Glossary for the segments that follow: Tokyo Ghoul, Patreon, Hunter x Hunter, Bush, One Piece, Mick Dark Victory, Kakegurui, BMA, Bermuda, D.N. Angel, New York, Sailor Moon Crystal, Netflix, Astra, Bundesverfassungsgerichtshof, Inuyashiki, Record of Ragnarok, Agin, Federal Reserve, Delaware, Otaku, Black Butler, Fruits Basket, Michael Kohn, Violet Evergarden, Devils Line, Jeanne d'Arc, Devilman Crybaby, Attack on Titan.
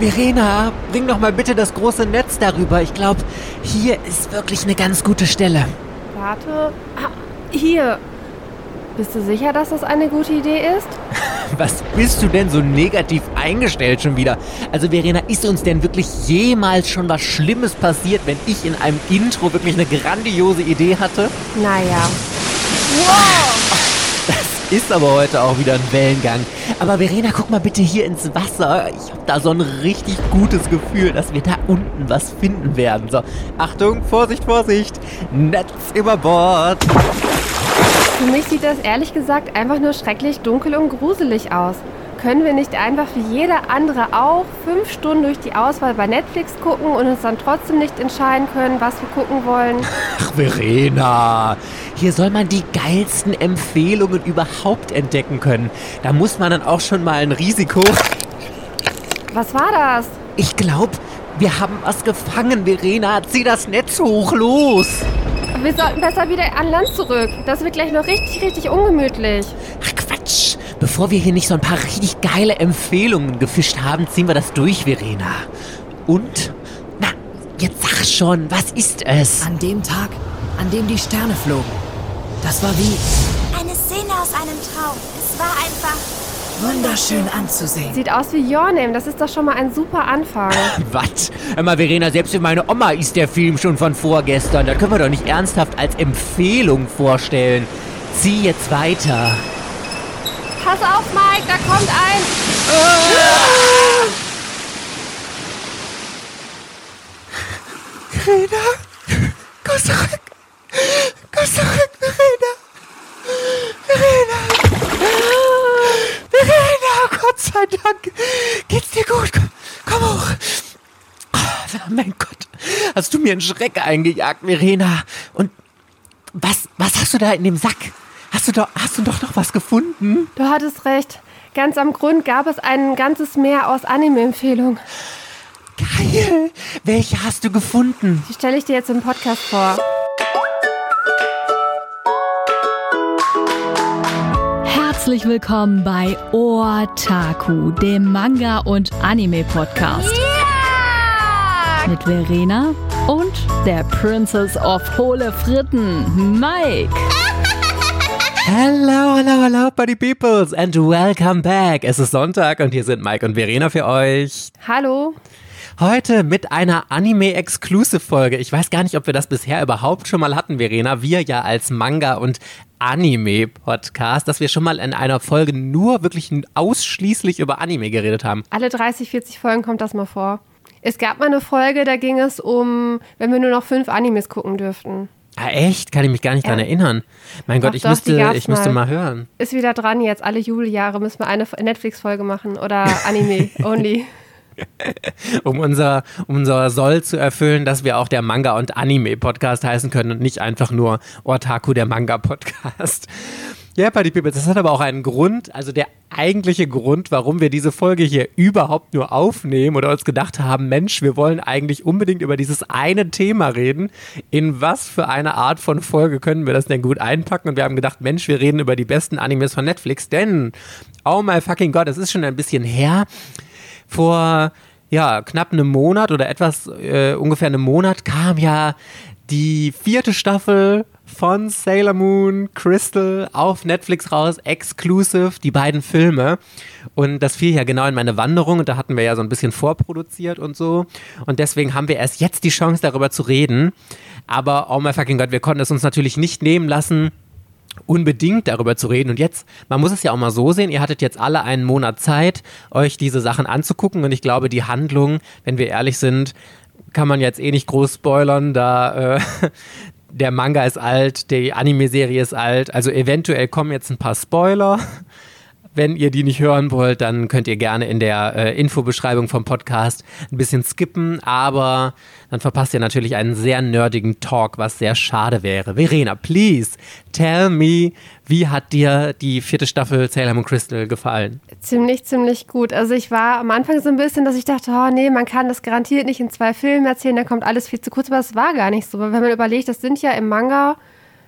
Verena, bring doch mal bitte das große Netz darüber. Ich glaube, hier ist wirklich eine ganz gute Stelle. Warte. Ah, hier. Bist du sicher, dass das eine gute Idee ist? Was bist du denn so negativ eingestellt schon wieder? Also Verena, ist uns denn wirklich jemals schon was Schlimmes passiert, wenn ich in einem Intro wirklich eine grandiose Idee hatte? Naja. Wow! Das ist aber heute auch wieder ein Wellengang. Aber Verena, guck mal bitte hier ins Wasser. Ich hab da so ein richtig gutes Gefühl, dass wir da unten was finden werden. So, Achtung, Vorsicht, Vorsicht. Netz über Bord. Für mich sieht das ehrlich gesagt einfach nur schrecklich dunkel und gruselig aus. Können wir nicht einfach wie jeder andere auch 5 Stunden durch die Auswahl bei Netflix gucken und uns dann trotzdem nicht entscheiden können, was wir gucken wollen? Ach, Verena, hier soll man die geilsten Empfehlungen überhaupt entdecken können. Da muss man dann auch schon mal ein Risiko... Was war das? Ich glaube, wir haben was gefangen, Verena. Zieh das Netz hoch, los! Wir sollten besser wieder an Land zurück. Das wird gleich noch richtig, richtig ungemütlich. Ach Quatsch. Bevor wir hier nicht so ein paar richtig geile Empfehlungen gefischt haben, ziehen wir das durch, Verena. Und? Na, jetzt sag schon, was ist es? An dem Tag, an dem die Sterne flogen. Das war wie... eine Szene aus einem Traum. Es war einfach... wunderschön anzusehen. Sieht aus wie Your Name, das ist doch schon mal ein super Anfang. Was? Immer Verena, selbst für meine Oma ist der Film schon von vorgestern. Da können wir doch nicht ernsthaft als Empfehlung vorstellen. Zieh jetzt weiter. Pass auf, Mike, da kommt ein... Verena, komm zurück. Komm zurück, Verena. Sei Dank. Geht's dir gut? Komm hoch. Oh, mein Gott. Hast du mir einen Schreck eingejagt, Verena. Und was hast du da in dem Sack? Hast du doch noch was gefunden? Du hattest recht. Ganz am Grund gab es ein ganzes Meer aus Anime-Empfehlungen. Geil. Welche hast du gefunden? Die stelle ich dir jetzt im Podcast vor. Herzlich willkommen bei Otaku, dem Manga- und Anime-Podcast. Yeah! Mit Verena und der Princess of Hohle Fritten, Mike. Hello, hello, hello, buddy peoples and welcome back. Es ist Sonntag und hier sind Mike und Verena für euch. Hallo. Heute mit einer Anime-Exclusive-Folge. Ich weiß gar nicht, ob wir das bisher überhaupt schon mal hatten, Verena. Wir ja als Manga- und Anime-Podcast, dass wir schon mal in einer Folge nur wirklich ausschließlich über Anime geredet haben. Alle 30, 40 Folgen kommt das mal vor. Es gab mal eine Folge, da ging es um, wenn wir nur noch 5 Animes gucken dürften. Ah, echt? Kann ich mich gar nicht dran erinnern. Mein Gott, ich müsste mal hören. Ist wieder dran jetzt. Alle Jubeljahre müssen wir eine Netflix-Folge machen oder Anime-only. Um unser Soll zu erfüllen, dass wir auch der Manga- und Anime-Podcast heißen können und nicht einfach nur Otaku, der Manga-Podcast. Ja, yeah, Party People, das hat aber auch einen Grund, also der eigentliche Grund, warum wir diese Folge hier überhaupt nur aufnehmen oder uns gedacht haben, Mensch, wir wollen eigentlich unbedingt über dieses eine Thema reden. In was für eine Art von Folge können wir das denn gut einpacken? Und wir haben gedacht, Mensch, wir reden über die besten Animes von Netflix, denn, oh my fucking God, es ist schon ein bisschen her, vor knapp einem Monat oder etwas ungefähr einem Monat kam ja die 4. Staffel von Sailor Moon Crystal auf Netflix raus, exclusive, die beiden Filme. Und das fiel ja genau in meine Wanderung und da hatten wir ja so ein bisschen vorproduziert und so. Und deswegen haben wir erst jetzt die Chance, darüber zu reden. Aber oh my fucking Gott, wir konnten es uns natürlich nicht nehmen lassen, unbedingt darüber zu reden. Und jetzt, man muss es ja auch mal so sehen, ihr hattet jetzt alle einen Monat Zeit, euch diese Sachen anzugucken. Und ich glaube, die Handlung, wenn wir ehrlich sind, kann man jetzt eh nicht groß spoilern, da der Manga ist alt, die Anime-Serie ist alt. Also eventuell kommen jetzt ein paar Spoiler. Wenn ihr die nicht hören wollt, dann könnt ihr gerne in der Infobeschreibung vom Podcast ein bisschen skippen, aber dann verpasst ihr natürlich einen sehr nerdigen Talk, was sehr schade wäre. Verena, please, tell me, wie hat dir die 4. Staffel Sailor Moon Crystal gefallen? Ziemlich, ziemlich gut. Also ich war am Anfang so ein bisschen, dass ich dachte, oh nee, man kann das garantiert nicht in 2 Filmen erzählen, da kommt alles viel zu kurz, aber das war gar nicht so. Weil wenn man überlegt, das sind ja im Manga,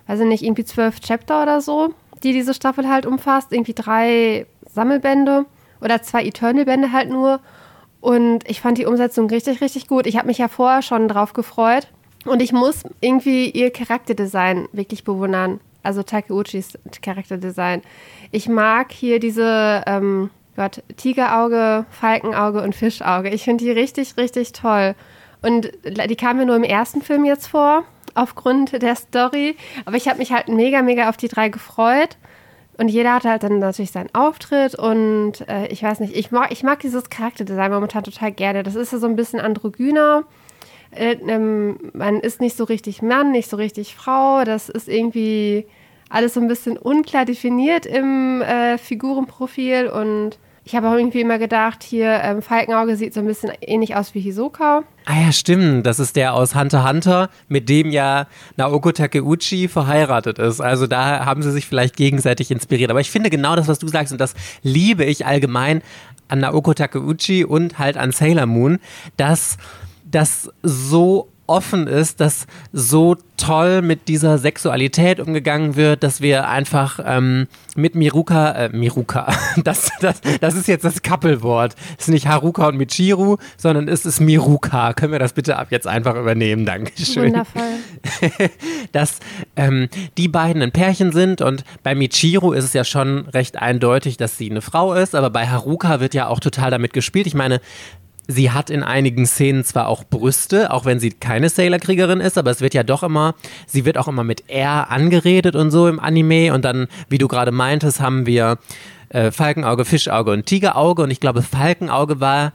weiß ich nicht, irgendwie 12 Chapter oder so, die diese Staffel halt umfasst, irgendwie 3 Sammelbände oder 2 Eternal-Bände halt nur. Und ich fand die Umsetzung richtig, richtig gut. Ich habe mich ja vorher schon drauf gefreut. Und ich muss irgendwie ihr Charakterdesign wirklich bewundern. Also Takeuchis Charakterdesign. Ich mag hier diese Tigerauge, Falkenauge und Fischauge. Ich finde die richtig, richtig toll. Und die kamen mir nur im ersten Film jetzt vor, aufgrund der Story. Aber ich habe mich halt mega, mega auf die drei gefreut. Und jeder hatte halt dann natürlich seinen Auftritt. Und ich weiß nicht, ich mag dieses Charakterdesign momentan total gerne. Das ist ja so ein bisschen androgyner. Man ist nicht so richtig Mann, nicht so richtig Frau. Das ist irgendwie alles so ein bisschen unklar definiert im Figurenprofil. Und ich habe auch irgendwie immer gedacht, hier Falkenauge sieht so ein bisschen ähnlich aus wie Hisoka. Ah ja, stimmt. Das ist der aus Hunter x Hunter, mit dem ja Naoko Takeuchi verheiratet ist. Also da haben sie sich vielleicht gegenseitig inspiriert. Aber ich finde genau das, was du sagst, und das liebe ich allgemein an Naoko Takeuchi und halt an Sailor Moon, dass das so offen ist, dass so toll mit dieser Sexualität umgegangen wird, dass wir einfach mit Miruka, das ist jetzt das Couple-Wort, ist nicht Haruka und Michiru, sondern es ist Miruka. Können wir das bitte ab jetzt einfach übernehmen? Dankeschön. Wundervoll. Dass die beiden ein Pärchen sind, und bei Michiru ist es ja schon recht eindeutig, dass sie eine Frau ist, aber bei Haruka wird ja auch total damit gespielt. Ich meine, sie hat in einigen Szenen zwar auch Brüste, auch wenn sie keine Sailor-Kriegerin ist, aber es wird ja doch immer, sie wird auch immer mit R angeredet und so im Anime. Und dann, wie du gerade meintest, haben wir Falkenauge, Fischauge und Tigerauge. Und ich glaube, Falkenauge war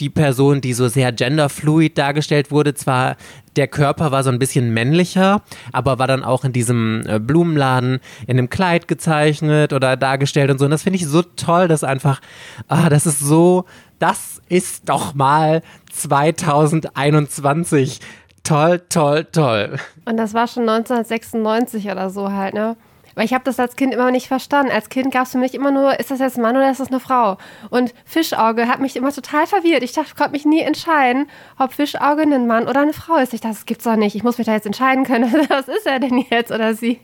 die Person, die so sehr genderfluid dargestellt wurde. Zwar der Körper war so ein bisschen männlicher, aber war dann auch in diesem Blumenladen in einem Kleid gezeichnet oder dargestellt und so. Und das finde ich so toll, dass einfach, das ist so... Das ist doch mal 2021. Toll, toll, toll. Und das war schon 1996 oder so halt, ne? Weil ich habe das als Kind immer nicht verstanden. Als Kind gab es für mich immer nur, ist das jetzt ein Mann oder ist das eine Frau? Und Fischauge hat mich immer total verwirrt. Ich dachte, ich konnte mich nie entscheiden, ob Fischauge ein Mann oder eine Frau ist. Ich dachte, das gibt's doch nicht. Ich muss mich da jetzt entscheiden können. Was ist er denn jetzt oder sie?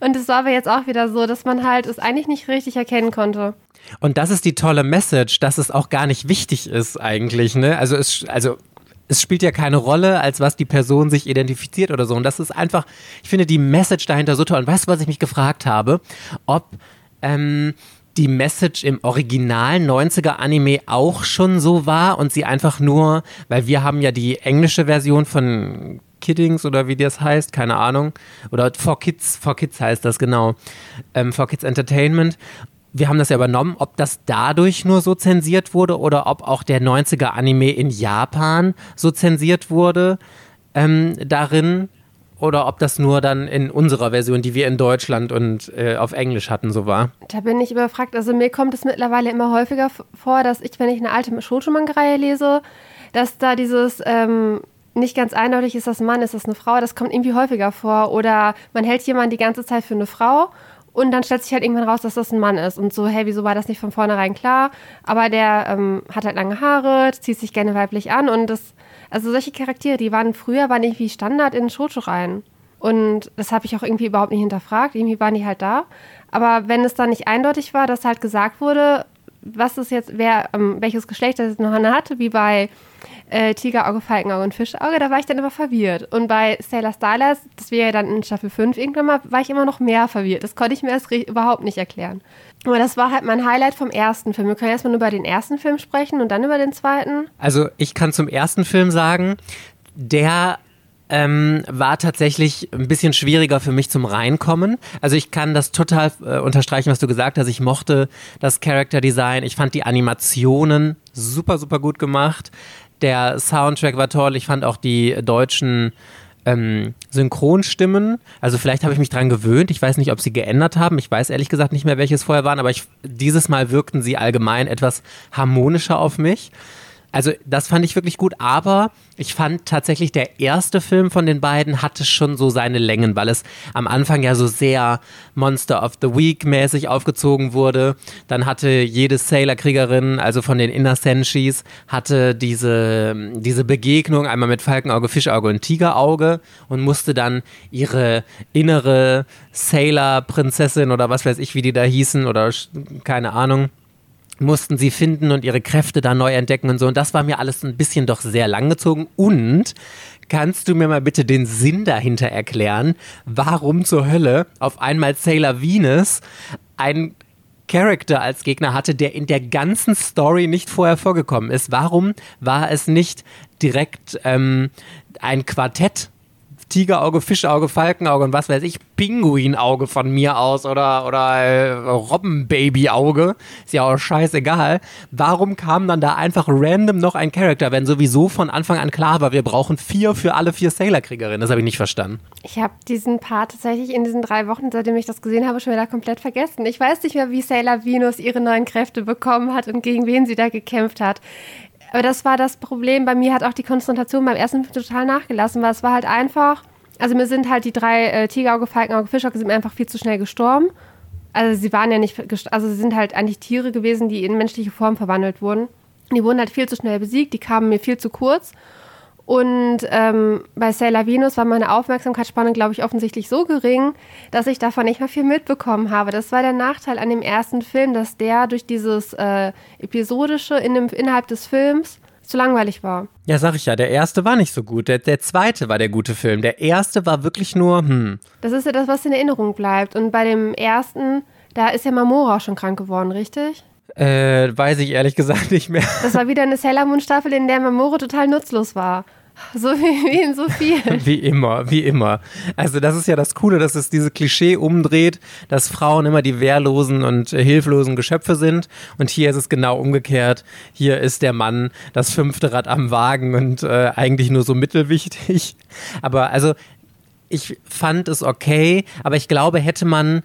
Und es war aber jetzt auch wieder so, dass man halt es eigentlich nicht richtig erkennen konnte. Und das ist die tolle Message, dass es auch gar nicht wichtig ist eigentlich, ne? Also es spielt ja keine Rolle, als was die Person sich identifiziert oder so. Und das ist einfach, ich finde die Message dahinter so toll. Und weißt du, was ich mich gefragt habe? Ob die Message im Original 90er-Anime auch schon so war und sie einfach nur, weil wir haben ja die englische Version von Kiddings oder wie das heißt, keine Ahnung. Oder For Kids heißt das, genau. For Kids Entertainment. Wir haben das ja übernommen, ob das dadurch nur so zensiert wurde oder ob auch der 90er-Anime in Japan so zensiert wurde darin, oder ob das nur dann in unserer Version, die wir in Deutschland und auf Englisch hatten, so war. Da bin ich überfragt. Also mir kommt es mittlerweile immer häufiger vor, dass ich, wenn ich eine alte Shoujo-Manga-Reihe lese, dass da dieses... nicht ganz eindeutig, ist das ein Mann, ist das eine Frau, das kommt irgendwie häufiger vor. Oder man hält jemanden die ganze Zeit für eine Frau und dann stellt sich halt irgendwann raus, dass das ein Mann ist. Und so, hey, wieso war das nicht von vornherein klar? Aber der hat halt lange Haare, zieht sich gerne weiblich an. Und das, also solche Charaktere, die waren früher irgendwie Standard in Shoujo-Reihen. Und das habe ich auch irgendwie überhaupt nicht hinterfragt. Irgendwie waren die halt da. Aber wenn es dann nicht eindeutig war, dass halt gesagt wurde, was ist jetzt, welches Geschlecht das jetzt noch hat, wie bei Tigerauge, Falkenauge und Fischauge, da war ich dann immer verwirrt. Und bei Sailor Stylers, das wäre ja dann in Staffel 5 irgendwann mal, war ich immer noch mehr verwirrt. Das konnte ich mir erst überhaupt nicht erklären. Aber das war halt mein Highlight vom ersten Film. Wir können erstmal nur über den ersten Film sprechen und dann über den zweiten. Also ich kann zum ersten Film sagen, der war tatsächlich ein bisschen schwieriger für mich zum Reinkommen. Also ich kann das total unterstreichen, was du gesagt hast. Ich mochte das Character Design. Ich fand die Animationen super, super gut gemacht. Der Soundtrack war toll. Ich fand auch die deutschen Synchronstimmen. Also vielleicht habe ich mich dran gewöhnt. Ich weiß nicht, ob sie geändert haben. Ich weiß ehrlich gesagt nicht mehr, welche es vorher waren. Aber dieses Mal wirkten sie allgemein etwas harmonischer auf mich. Also das fand ich wirklich gut, aber ich fand tatsächlich, der erste Film von den beiden hatte schon so seine Längen, weil es am Anfang ja so sehr Monster of the Week mäßig aufgezogen wurde. Dann hatte jede Sailor-Kriegerin, also von den Inner Senshis, hatte diese Begegnung einmal mit Falkenauge, Fischauge und Tigerauge und musste dann ihre innere Sailor-Prinzessin oder was weiß ich, wie die da hießen oder keine Ahnung, mussten sie finden und ihre Kräfte da neu entdecken und so. Und das war mir alles ein bisschen doch sehr langgezogen. Und kannst du mir mal bitte den Sinn dahinter erklären, warum zur Hölle auf einmal Sailor Venus ein Charakter als Gegner hatte, der in der ganzen Story nicht vorher vorgekommen ist? Warum war es nicht direkt ein Quartett? Tigerauge, Fischauge, Falkenauge und was weiß ich, Pinguinauge von mir aus oder Robbenbabyauge, ist ja auch scheißegal. Warum kam dann da einfach random noch ein Charakter, wenn sowieso von Anfang an klar war, wir brauchen 4 für alle 4 Sailor-Kriegerinnen? Das habe ich nicht verstanden. Ich habe diesen Part tatsächlich in diesen 3 Wochen, seitdem ich das gesehen habe, schon wieder komplett vergessen. Ich weiß nicht mehr, wie Sailor Venus ihre neuen Kräfte bekommen hat und gegen wen sie da gekämpft hat. Aber das war das Problem. Bei mir hat auch die Konzentration beim ersten Film total nachgelassen, weil es war halt einfach, also mir sind halt die 3 Tigerauge, Falkenauge, Fischauge sind einfach viel zu schnell gestorben. Also sie waren ja nicht, sie sind halt eigentlich Tiere gewesen, die in menschliche Form verwandelt wurden. Die wurden halt viel zu schnell besiegt, die kamen mir viel zu kurz. Und bei Sailor Venus war meine Aufmerksamkeitsspanne, glaube ich, offensichtlich so gering, dass ich davon nicht mehr viel mitbekommen habe. Das war der Nachteil an dem ersten Film, dass der durch dieses Episodische innerhalb des Films zu langweilig war. Ja, sag ich ja, der erste war nicht so gut. Der zweite war der gute Film. Der erste war wirklich nur, Das ist ja das, was in Erinnerung bleibt. Und bei dem ersten, da ist ja Mamora auch schon krank geworden, richtig? Weiß ich ehrlich gesagt nicht mehr. Das war wieder eine Sailor Moon Staffel, in der Mamoru total nutzlos war. So wie in so vielen. Wie immer. Also das ist ja das Coole, dass es diese Klischee umdreht, dass Frauen immer die wehrlosen und hilflosen Geschöpfe sind. Und hier ist es genau umgekehrt. Hier ist der Mann das 5. Rad am Wagen und eigentlich nur so mittelwichtig. Aber also ich fand es okay, aber ich glaube, hätte man,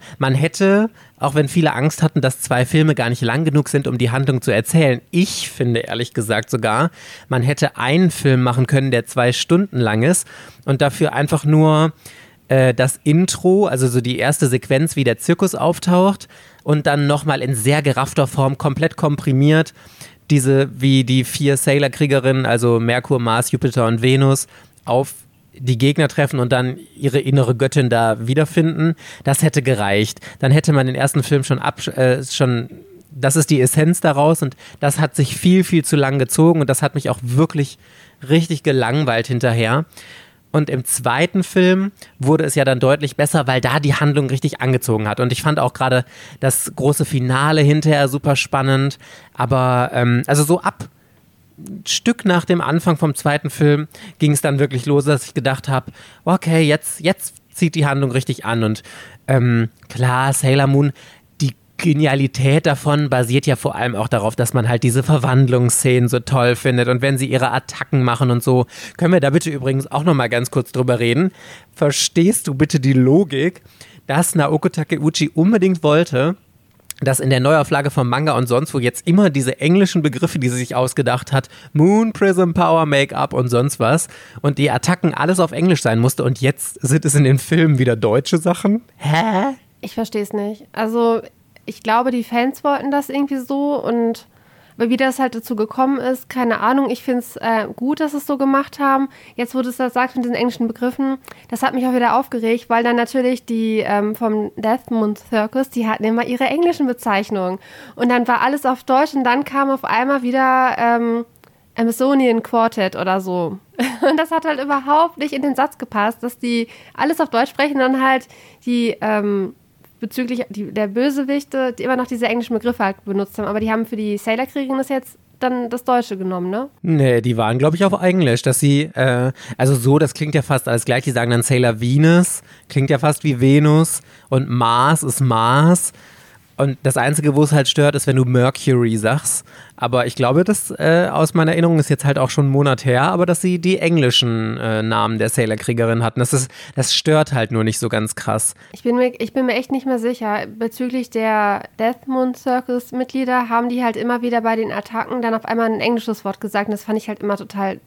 auch wenn viele Angst hatten, dass 2 Filme gar nicht lang genug sind, um die Handlung zu erzählen. Ich finde ehrlich gesagt sogar, man hätte einen Film machen können, der 2 Stunden lang ist und dafür einfach nur das Intro, also so die erste Sequenz, wie der Zirkus auftaucht und dann nochmal in sehr geraffter Form komplett komprimiert, wie die 4 Sailor-Kriegerinnen, also Merkur, Mars, Jupiter und Venus, auf die Gegner treffen und dann ihre innere Göttin da wiederfinden, das hätte gereicht. Dann hätte man den ersten Film schon, das ist die Essenz daraus und das hat sich viel, viel zu lang gezogen und das hat mich auch wirklich richtig gelangweilt hinterher. Und im zweiten Film wurde es ja dann deutlich besser, weil da die Handlung richtig angezogen hat. Und ich fand auch gerade das große Finale hinterher super spannend, aber also so ab Stück nach dem Anfang vom zweiten Film ging es dann wirklich los, dass ich gedacht habe, okay, jetzt zieht die Handlung richtig an. Und klar, Sailor Moon, die Genialität davon basiert ja vor allem auch darauf, dass man halt diese Verwandlungsszenen so toll findet. Und wenn sie ihre Attacken machen und so, können wir da bitte übrigens auch nochmal ganz kurz drüber reden. Verstehst du bitte die Logik, dass Naoko Takeuchi unbedingt wollte, dass in der Neuauflage vom Manga und sonst wo jetzt immer diese englischen Begriffe, die sie sich ausgedacht hat, Moon, Prism, Power, Make-up und sonst was und die Attacken alles auf Englisch sein musste und jetzt sind es in den Filmen wieder deutsche Sachen? Hä? Ich verstehe es nicht. Also ich glaube, die Fans wollten das irgendwie so und wie das halt dazu gekommen ist, keine Ahnung. Ich finde es gut, dass sie es so gemacht haben. Jetzt, wo du es sagst mit den englischen Begriffen, das hat mich auch wieder aufgeregt, weil dann natürlich die vom Death Moon Circus, die hatten immer ihre englischen Bezeichnungen. Und dann war alles auf Deutsch und dann kam auf einmal wieder Amazonian Quartet oder so. Und das hat halt überhaupt nicht in den Satz gepasst, dass die alles auf Deutsch sprechen und dann halt die bezüglich der Bösewichte, die immer noch diese englischen Begriffe halt benutzt haben. Aber die haben für die Sailor-Kriegerinnen das jetzt dann das Deutsche genommen, ne? Nee, die waren, glaube ich, auf Englisch, dass sie, also so, das klingt ja fast alles gleich. Die sagen dann Sailor Venus, klingt ja fast wie Venus und Mars ist Mars. Und das Einzige, wo es halt stört, ist, wenn du Mercury sagst. Aber ich glaube, das aus meiner Erinnerung ist jetzt halt auch schon einen Monat her, aber dass sie die englischen Namen der Sailor-Kriegerin hatten. Das stört halt nur nicht so ganz krass. Ich bin mir echt nicht mehr sicher. Bezüglich der Death Moon Circus-Mitglieder haben die halt immer wieder bei den Attacken dann auf einmal ein englisches Wort gesagt. Und das fand ich halt immer total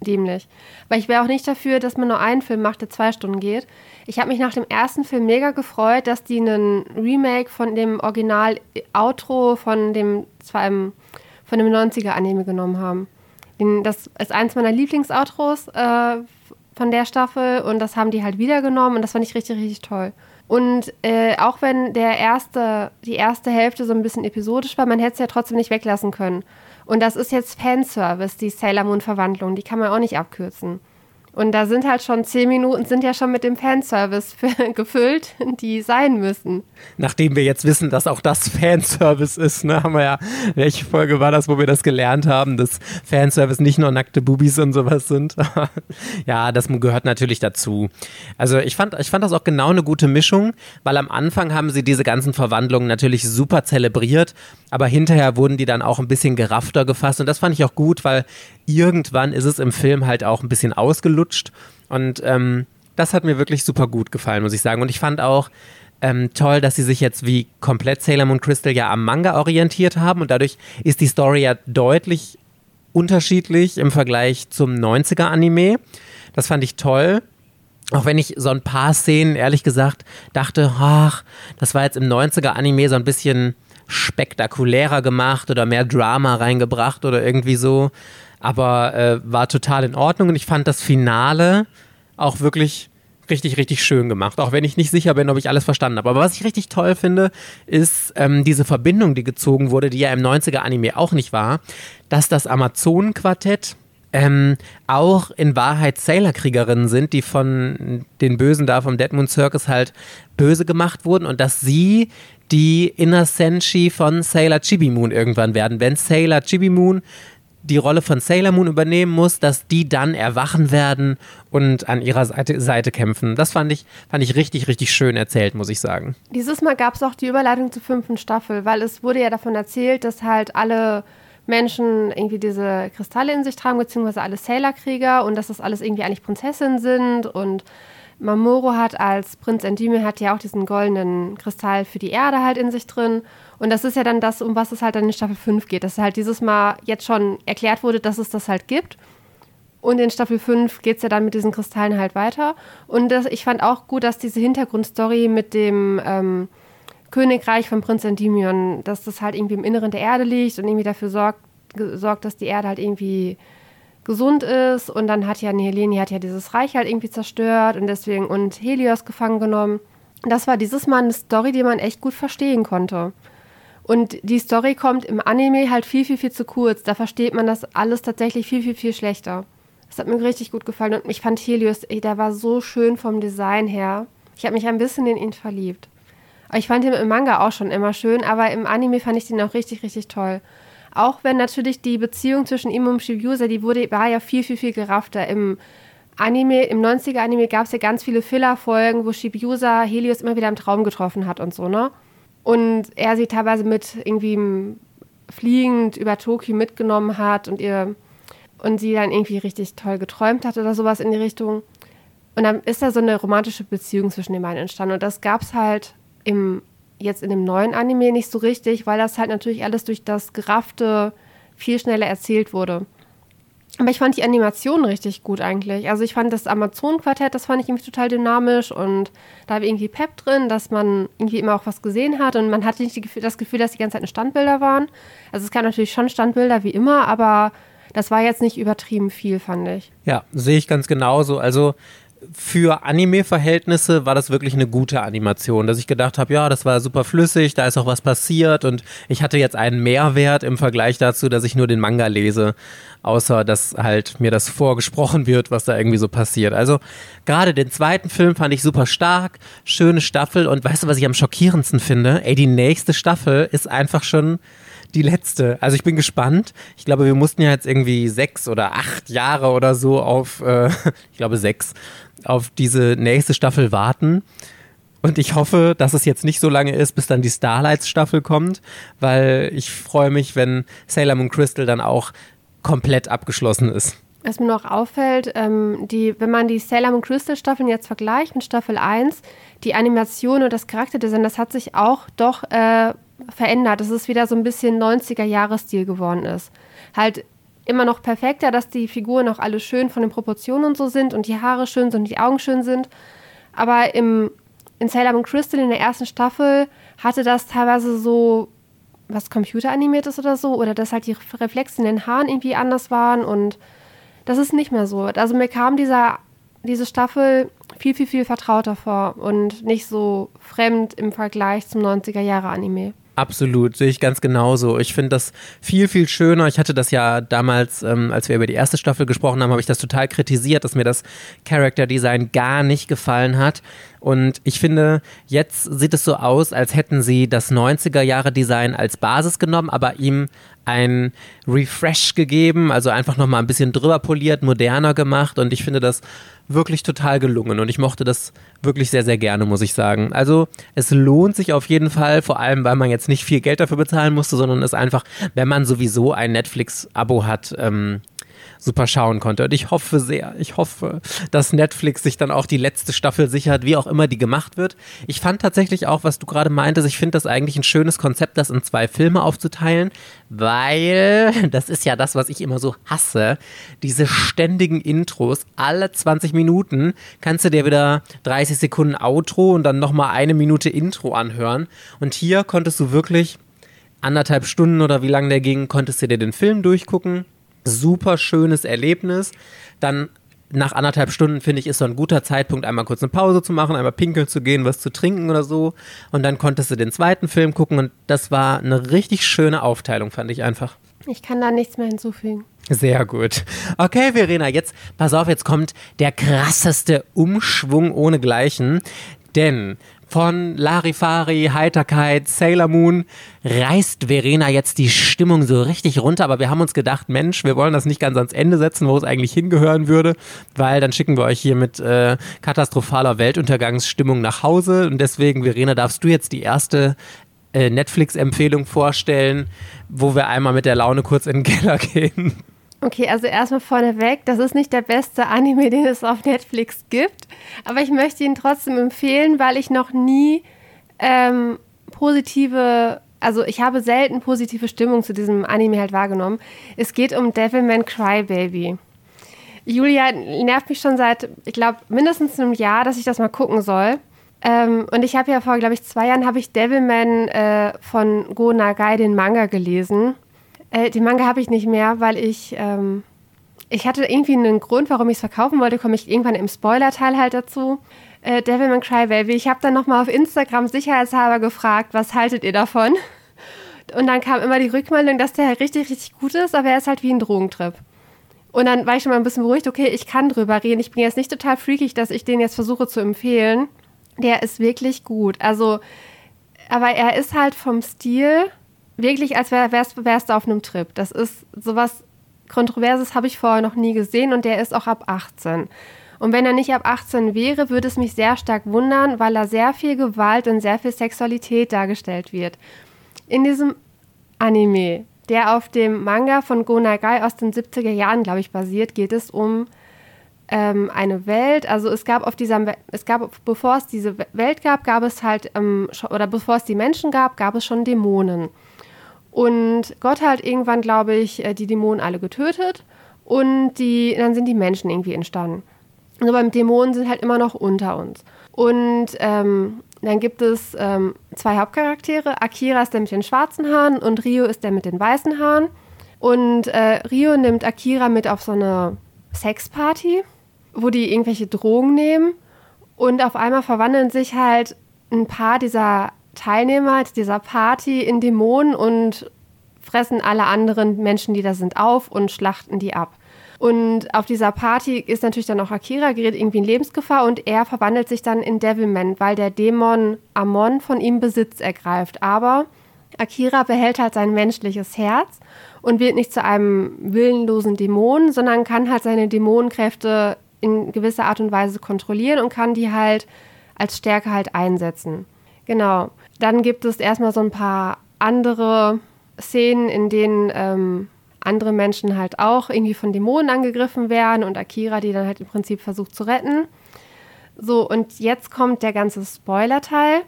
dämlich. Weil ich wäre auch nicht dafür, dass man nur einen Film macht, der 2 Stunden geht. Ich habe mich nach dem ersten Film mega gefreut, dass die einen Remake von dem Original-Outro von dem 90er-Anime genommen haben. Das ist eins meiner Lieblings-Outros von der Staffel und das haben die halt wiedergenommen und das fand ich richtig, richtig toll. Und auch wenn die erste Hälfte so ein bisschen episodisch war, man hätte es ja trotzdem nicht weglassen können. Und das ist jetzt Fanservice, die Sailor Moon-Verwandlung, die kann man auch nicht abkürzen. Und da sind halt schon 10 Minuten, sind ja schon mit dem Fanservice gefüllt, die sein müssen. Nachdem wir jetzt wissen, dass auch das Fanservice ist, ne, haben wir ja, welche Folge war das, wo wir das gelernt haben, dass Fanservice nicht nur nackte Bubis und sowas sind. Ja, das gehört natürlich dazu. Also ich fand das auch genau eine gute Mischung, weil am Anfang haben sie diese ganzen Verwandlungen natürlich super zelebriert, aber hinterher wurden die dann auch ein bisschen geraffter gefasst. Und das fand ich auch gut, weil irgendwann ist es im Film halt auch ein bisschen ausgelutscht und das hat mir wirklich super gut gefallen, muss ich sagen. Und ich fand auch toll, dass sie sich jetzt wie komplett Sailor Moon Crystal ja am Manga orientiert haben und dadurch ist die Story ja deutlich unterschiedlich im Vergleich zum 90er-Anime. Das fand ich toll. Auch wenn ich so ein paar Szenen, ehrlich gesagt, dachte, ach, das war jetzt im 90er-Anime so ein bisschen spektakulärer gemacht oder mehr Drama reingebracht oder irgendwie so. Aber war total in Ordnung und ich fand das Finale auch wirklich richtig, richtig schön gemacht. Auch wenn ich nicht sicher bin, ob ich alles verstanden habe. Aber was ich richtig toll finde, ist diese Verbindung, die gezogen wurde, die ja im 90er-Anime auch nicht war, dass das Amazonen-Quartett auch in Wahrheit Sailor-Kriegerinnen sind, die von den Bösen da vom Dead Moon Circus halt böse gemacht wurden und dass sie die Inner Senshi von Sailor Chibi Moon irgendwann werden. Wenn Sailor Chibi Moon die Rolle von Sailor Moon übernehmen muss, dass die dann erwachen werden und an ihrer Seite kämpfen. Das fand ich richtig, richtig schön erzählt, muss ich sagen. Dieses Mal gab es auch die Überleitung zur 5. Staffel, weil es wurde ja davon erzählt, dass halt alle Menschen irgendwie diese Kristalle in sich tragen, beziehungsweise alle Sailor-Krieger und dass das alles irgendwie eigentlich Prinzessinnen sind und Mamoru hat als Prinz Endymion hat ja auch diesen goldenen Kristall für die Erde halt in sich drin. Und das ist ja dann das, um was es halt dann in Staffel 5 geht. Dass halt dieses Mal jetzt schon erklärt wurde, dass es das halt gibt. Und in Staffel 5 geht es ja dann mit diesen Kristallen halt weiter. Und das, ich fand auch gut, dass diese Hintergrundstory mit dem Königreich von Prinz Endymion, dass das halt irgendwie im Inneren der Erde liegt und irgendwie dafür sorgt, dass die Erde halt irgendwie gesund ist und dann hat ja Nihilini hat ja dieses Reich halt irgendwie zerstört und deswegen und Helios gefangen genommen. Das war dieses Mal eine Story, die man echt gut verstehen konnte. Und die Story kommt im Anime halt viel, viel, viel zu kurz. Da versteht man das alles tatsächlich viel, viel, viel schlechter. Das hat mir richtig gut gefallen und ich fand Helios, der war so schön vom Design her. Ich habe mich ein bisschen in ihn verliebt. Ich fand ihn im Manga auch schon immer schön, aber im Anime fand ich den auch richtig, richtig toll. Auch wenn natürlich die Beziehung zwischen ihm und Shibuya, war ja viel, viel, viel geraffter. Im 90er-Anime gab es ja ganz viele Filler-Folgen, wo Shibuya Helios immer wieder im Traum getroffen hat und so, ne? Und er sie teilweise mit irgendwie fliegend über Tokio mitgenommen hat und sie dann irgendwie richtig toll geträumt hat oder sowas in die Richtung. Und dann ist da so eine romantische Beziehung zwischen den beiden entstanden. Und das gab es halt jetzt in dem neuen Anime nicht so richtig, weil das halt natürlich alles durch das Geraffte viel schneller erzählt wurde. Aber ich fand die Animation richtig gut eigentlich. Also ich fand das Amazon-Quartett, das fand ich irgendwie total dynamisch und da habe ich irgendwie Pep drin, dass man irgendwie immer auch was gesehen hat und man hatte nicht das Gefühl, dass die ganze Zeit Standbilder waren. Also es gab natürlich schon Standbilder wie immer, aber das war jetzt nicht übertrieben viel, fand ich. Ja, sehe ich ganz genauso. Also für Anime-Verhältnisse war das wirklich eine gute Animation, dass ich gedacht habe, ja, das war super flüssig, da ist auch was passiert und ich hatte jetzt einen Mehrwert im Vergleich dazu, dass ich nur den Manga lese, außer dass halt mir das vorgesprochen wird, was da irgendwie so passiert. Also gerade den zweiten Film fand ich super stark, schöne Staffel und weißt du, was ich am schockierendsten finde? Ey, die nächste Staffel ist einfach schon die letzte. Also ich bin gespannt. Ich glaube, wir mussten ja jetzt irgendwie 6 oder 8 Jahre oder so auf, ich glaube 6, auf diese nächste Staffel warten. Und ich hoffe, dass es jetzt nicht so lange ist, bis dann die Starlights-Staffel kommt, weil ich freue mich, wenn Sailor Moon Crystal dann auch komplett abgeschlossen ist. Was mir noch auffällt, wenn man die Sailor Moon Crystal Staffeln jetzt vergleicht mit Staffel 1, die Animation und das Charakterdesign, das hat sich auch doch verändert, dass es wieder so ein bisschen 90er-Jahres-Stil geworden ist. Halt immer noch perfekter, dass die Figuren auch alle schön von den Proportionen und so sind und die Haare schön sind und die Augen schön sind. Aber in Sailor Moon Crystal in der ersten Staffel hatte das teilweise so was computeranimiertes oder so oder dass halt die Reflexe in den Haaren irgendwie anders waren und das ist nicht mehr so. Also mir kam dieser diese Staffel viel, viel, viel vertrauter vor und nicht so fremd im Vergleich zum 90er-Jahre-Anime. Absolut, sehe ich ganz genauso. Ich finde das viel, viel schöner. Ich hatte das ja damals, als wir über die erste Staffel gesprochen haben, habe ich das total kritisiert, dass mir das Character-Design gar nicht gefallen hat. Und ich finde, jetzt sieht es so aus, als hätten sie das 90er-Jahre-Design als Basis genommen, aber ihm ein Refresh gegeben, also einfach nochmal ein bisschen drüber poliert, moderner gemacht. Und ich finde das wirklich total gelungen und ich mochte das wirklich sehr, sehr gerne, muss ich sagen. Also es lohnt sich auf jeden Fall, vor allem, weil man jetzt nicht viel Geld dafür bezahlen musste, sondern es einfach, wenn man sowieso ein Netflix-Abo hat, super schauen konnte. Und ich hoffe sehr, dass Netflix sich dann auch die letzte Staffel sichert, wie auch immer die gemacht wird. Ich fand tatsächlich auch, was du gerade meintest, ich finde das eigentlich ein schönes Konzept, das in 2 Filme aufzuteilen, weil das ist ja das, was ich immer so hasse, diese ständigen Intros, alle 20 Minuten kannst du dir wieder 30 Sekunden Outro und dann nochmal 1 Minute Intro anhören. Und hier konntest du wirklich 1,5 Stunden oder wie lange der ging, konntest du dir den Film durchgucken. Super schönes Erlebnis. Dann nach 1,5 Stunden, finde ich, ist so ein guter Zeitpunkt, einmal kurz eine Pause zu machen, einmal pinkeln zu gehen, was zu trinken oder so. Und dann konntest du den zweiten Film gucken und das war eine richtig schöne Aufteilung, fand ich einfach. Ich kann da nichts mehr hinzufügen. Sehr gut. Okay, Verena, jetzt, pass auf, jetzt kommt der krasseste Umschwung ohnegleichen. Denn von Larifari, Heiterkeit, Sailor Moon reißt Verena jetzt die Stimmung so richtig runter. Aber wir haben uns gedacht, Mensch, wir wollen das nicht ganz ans Ende setzen, wo es eigentlich hingehören würde, weil dann schicken wir euch hier mit katastrophaler Weltuntergangsstimmung nach Hause. Und deswegen, Verena, darfst du jetzt die erste Netflix-Empfehlung vorstellen, wo wir einmal mit der Laune kurz in den Keller gehen. Okay, also erstmal vorneweg, das ist nicht der beste Anime, den es auf Netflix gibt, aber ich möchte ihn trotzdem empfehlen, weil ich noch nie ich habe selten positive Stimmung zu diesem Anime halt wahrgenommen. Es geht um Devilman Crybaby. Julia nervt mich schon seit, ich glaube, mindestens einem Jahr, dass ich das mal gucken soll. Und ich habe ja vor, glaube ich, 2 Jahren habe ich Devilman von Go Nagai, den Manga, gelesen. Die Manga habe ich nicht mehr, weil ich hatte irgendwie einen Grund, warum ich es verkaufen wollte, komme ich irgendwann im Spoiler-Teil halt dazu. Devilman Crybaby, ich habe dann nochmal auf Instagram sicherheitshalber gefragt, was haltet ihr davon? Und dann kam immer die Rückmeldung, dass der halt richtig, richtig gut ist, aber er ist halt wie ein Drogentrip. Und dann war ich schon mal ein bisschen beruhigt, okay, ich kann drüber reden, ich bin jetzt nicht total freakig, dass ich den jetzt versuche zu empfehlen. Der ist wirklich gut, also, aber er ist halt vom Stil wirklich, als wärst du auf einem Trip. Das ist sowas Kontroverses, habe ich vorher noch nie gesehen und der ist auch ab 18. Und wenn er nicht ab 18 wäre, würde es mich sehr stark wundern, weil da sehr viel Gewalt und sehr viel Sexualität dargestellt wird. In diesem Anime, der auf dem Manga von Go Nagai aus den 70er Jahren, glaube ich, basiert, geht es um eine Welt, also bevor es diese Welt gab, gab es halt, oder bevor es die Menschen gab, gab es schon Dämonen. Und Gott hat irgendwann, glaube ich, die Dämonen alle getötet und dann sind die Menschen irgendwie entstanden. Und aber Dämonen sind halt immer noch unter uns. Und dann gibt es 2 Hauptcharaktere. Akira ist der mit den schwarzen Haaren und Ryo ist der mit den weißen Haaren. Und Ryo nimmt Akira mit auf so eine Sexparty, wo die irgendwelche Drogen nehmen. Und auf einmal verwandeln sich halt ein paar dieser Teilnehmer dieser Party in Dämonen und fressen alle anderen Menschen, die da sind, auf und schlachten die ab. Und auf dieser Party ist natürlich dann auch Akira, gerät irgendwie in Lebensgefahr und er verwandelt sich dann in Devilman, weil der Dämon Amon von ihm Besitz ergreift. Aber Akira behält halt sein menschliches Herz und wird nicht zu einem willenlosen Dämon, sondern kann halt seine Dämonenkräfte in gewisser Art und Weise kontrollieren und kann die halt als Stärke halt einsetzen. Genau. Dann gibt es erstmal so ein paar andere Szenen, in denen andere Menschen halt auch irgendwie von Dämonen angegriffen werden und Akira, die dann halt im Prinzip versucht zu retten. So, und jetzt kommt der ganze Spoiler-Teil.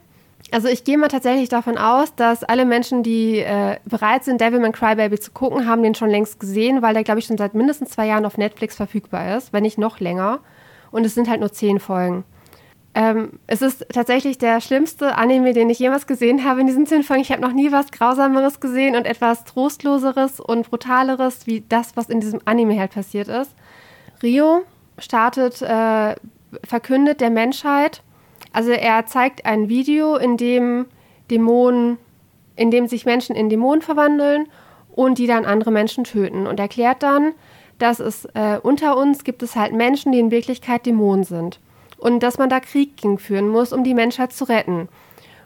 Also ich gehe mal tatsächlich davon aus, dass alle Menschen, die bereit sind, Devilman Crybaby zu gucken, haben den schon längst gesehen, weil der, glaube ich, schon seit mindestens 2 Jahren auf Netflix verfügbar ist, wenn nicht noch länger. Und es sind halt nur 10 Folgen. Es ist tatsächlich der schlimmste Anime, den ich jemals gesehen habe in diesem Sinnfang. Ich habe noch nie was Grausameres gesehen und etwas Trostloseres und Brutaleres, wie das, was in diesem Anime halt passiert ist. Ryo verkündet der Menschheit, also er zeigt ein Video, in dem sich Menschen in Dämonen verwandeln und die dann andere Menschen töten, und erklärt dann, dass es unter uns gibt es halt Menschen, die in Wirklichkeit Dämonen sind und dass man da Krieg gegen führen muss, um die Menschheit zu retten.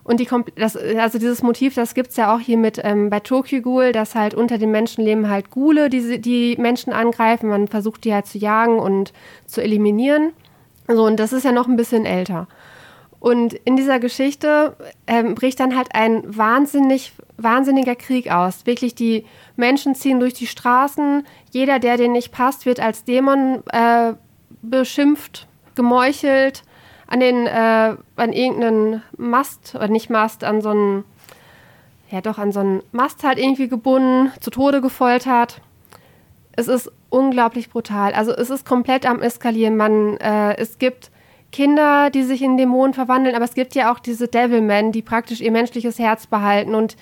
Und dieses Motiv, das gibt es ja auch hier mit bei Tokyo Ghoul, dass halt unter den Menschen leben halt Ghule, die Menschen angreifen. Man versucht, die halt zu jagen und zu eliminieren. So, und das ist ja noch ein bisschen älter. Und in dieser Geschichte bricht dann halt ein wahnsinniger Krieg aus. Wirklich, die Menschen ziehen durch die Straßen. Jeder, der denen nicht passt, wird als Dämon beschimpft, gemeuchelt. An irgendeinen Mast, oder nicht Mast, an so einen Mast halt irgendwie gebunden, zu Tode gefoltert. Es ist unglaublich brutal. Also es ist komplett am Eskalieren. Es gibt Kinder, die sich in Dämonen verwandeln, aber es gibt ja auch diese Devilmen, die praktisch ihr menschliches Herz behalten, und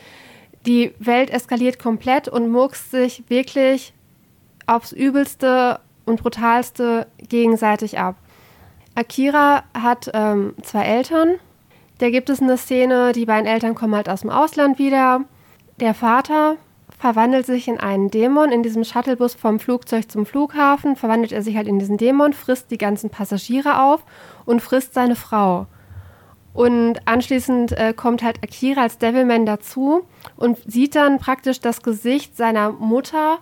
die Welt eskaliert komplett und murkst sich wirklich aufs Übelste und Brutalste gegenseitig ab. Akira hat zwei Eltern. Da gibt es eine Szene, die beiden Eltern kommen halt aus dem Ausland wieder. Der Vater verwandelt sich in einen Dämon. In diesem Shuttlebus vom Flugzeug zum Flughafen verwandelt er sich halt in diesen Dämon, frisst die ganzen Passagiere auf und frisst seine Frau. Und anschließend kommt halt Akira als Devilman dazu und sieht dann praktisch das Gesicht seiner Mutter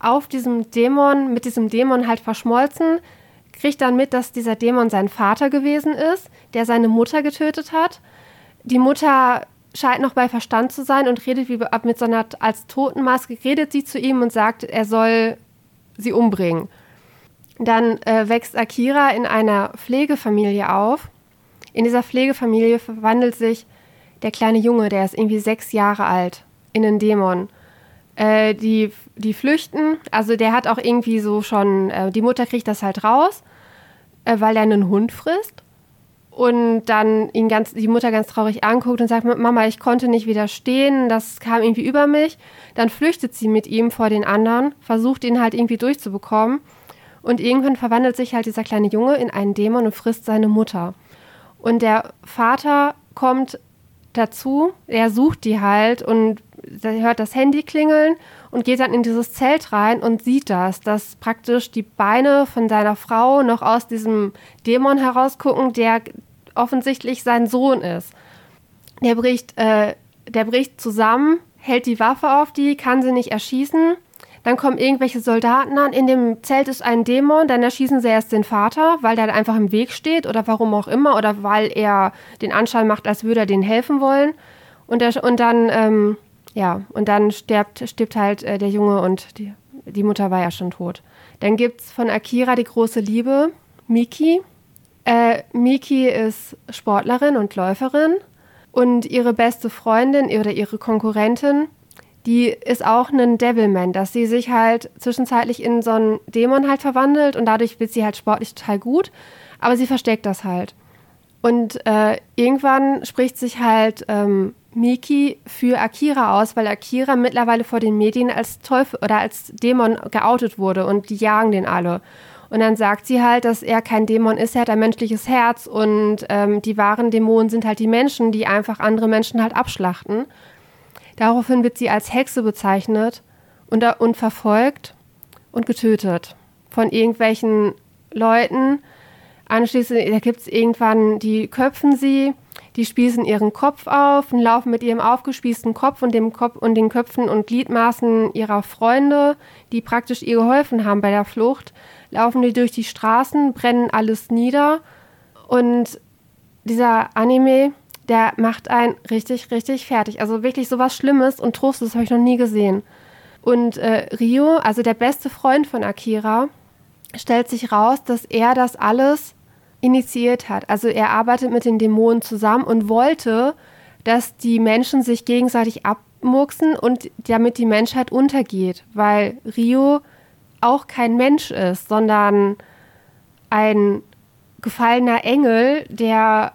auf diesem Dämon, mit diesem Dämon halt verschmolzen, kriegt dann mit, dass dieser Dämon sein Vater gewesen ist, der seine Mutter getötet hat. Die Mutter scheint noch bei Verstand zu sein und redet mit so einer als Totenmaske, redet sie zu ihm und sagt, er soll sie umbringen. Dann wächst Akira in einer Pflegefamilie auf. In dieser Pflegefamilie verwandelt sich der kleine Junge, der ist irgendwie 6 Jahre alt, in einen Dämon. Die flüchten, also der hat auch irgendwie so schon, die Mutter kriegt das halt raus, weil er einen Hund frisst, und dann die Mutter ganz traurig anguckt und sagt, Mama, ich konnte nicht widerstehen, das kam irgendwie über mich. Dann flüchtet sie mit ihm vor den anderen, versucht ihn halt irgendwie durchzubekommen, und irgendwann verwandelt sich halt dieser kleine Junge in einen Dämon und frisst seine Mutter. Und der Vater kommt dazu, er sucht die halt und hört das Handy klingeln und geht dann in dieses Zelt rein und sieht das, dass praktisch die Beine von seiner Frau noch aus diesem Dämon herausgucken, der offensichtlich sein Sohn ist. Der bricht zusammen, hält die Waffe auf die, kann sie nicht erschießen. Dann kommen irgendwelche Soldaten an, in dem Zelt ist ein Dämon, dann erschießen sie erst den Vater, weil der einfach im Weg steht oder warum auch immer, oder weil er den Anschein macht, als würde er denen helfen wollen. Und dann stirbt halt der Junge, und die Mutter war ja schon tot. Dann gibt's von Akira die große Liebe, Miki. Miki ist Sportlerin und Läuferin, und ihre beste Freundin oder ihre Konkurrentin, die ist auch ein Devilman, dass sie sich halt zwischenzeitlich in so einen Dämon halt verwandelt, und dadurch wird sie halt sportlich total gut, aber sie versteckt das halt. Und irgendwann spricht sich halt Miki für Akira aus, weil Akira mittlerweile vor den Medien als Teufel oder als Dämon geoutet wurde, und die jagen den alle. Und dann sagt sie halt, dass er kein Dämon ist, er hat ein menschliches Herz, und die wahren Dämonen sind halt die Menschen, die einfach andere Menschen halt abschlachten. Daraufhin wird sie als Hexe bezeichnet und verfolgt und getötet von irgendwelchen Leuten. Anschließend, da gibt es irgendwann, die köpfen sie. Die spießen ihren Kopf auf und laufen mit ihrem aufgespießten Kopf und den Köpfen und Gliedmaßen ihrer Freunde, die praktisch ihr geholfen haben bei der Flucht, laufen die durch die Straßen, brennen alles nieder. Und dieser Anime, der macht einen richtig, richtig fertig. Also wirklich sowas Schlimmes und Trostes habe ich noch nie gesehen. Und Ryo, also der beste Freund von Akira, stellt sich raus, dass er das alles initiiert hat. Also er arbeitet mit den Dämonen zusammen und wollte, dass die Menschen sich gegenseitig abmurksen und damit die Menschheit untergeht, weil Ryo auch kein Mensch ist, sondern ein gefallener Engel, der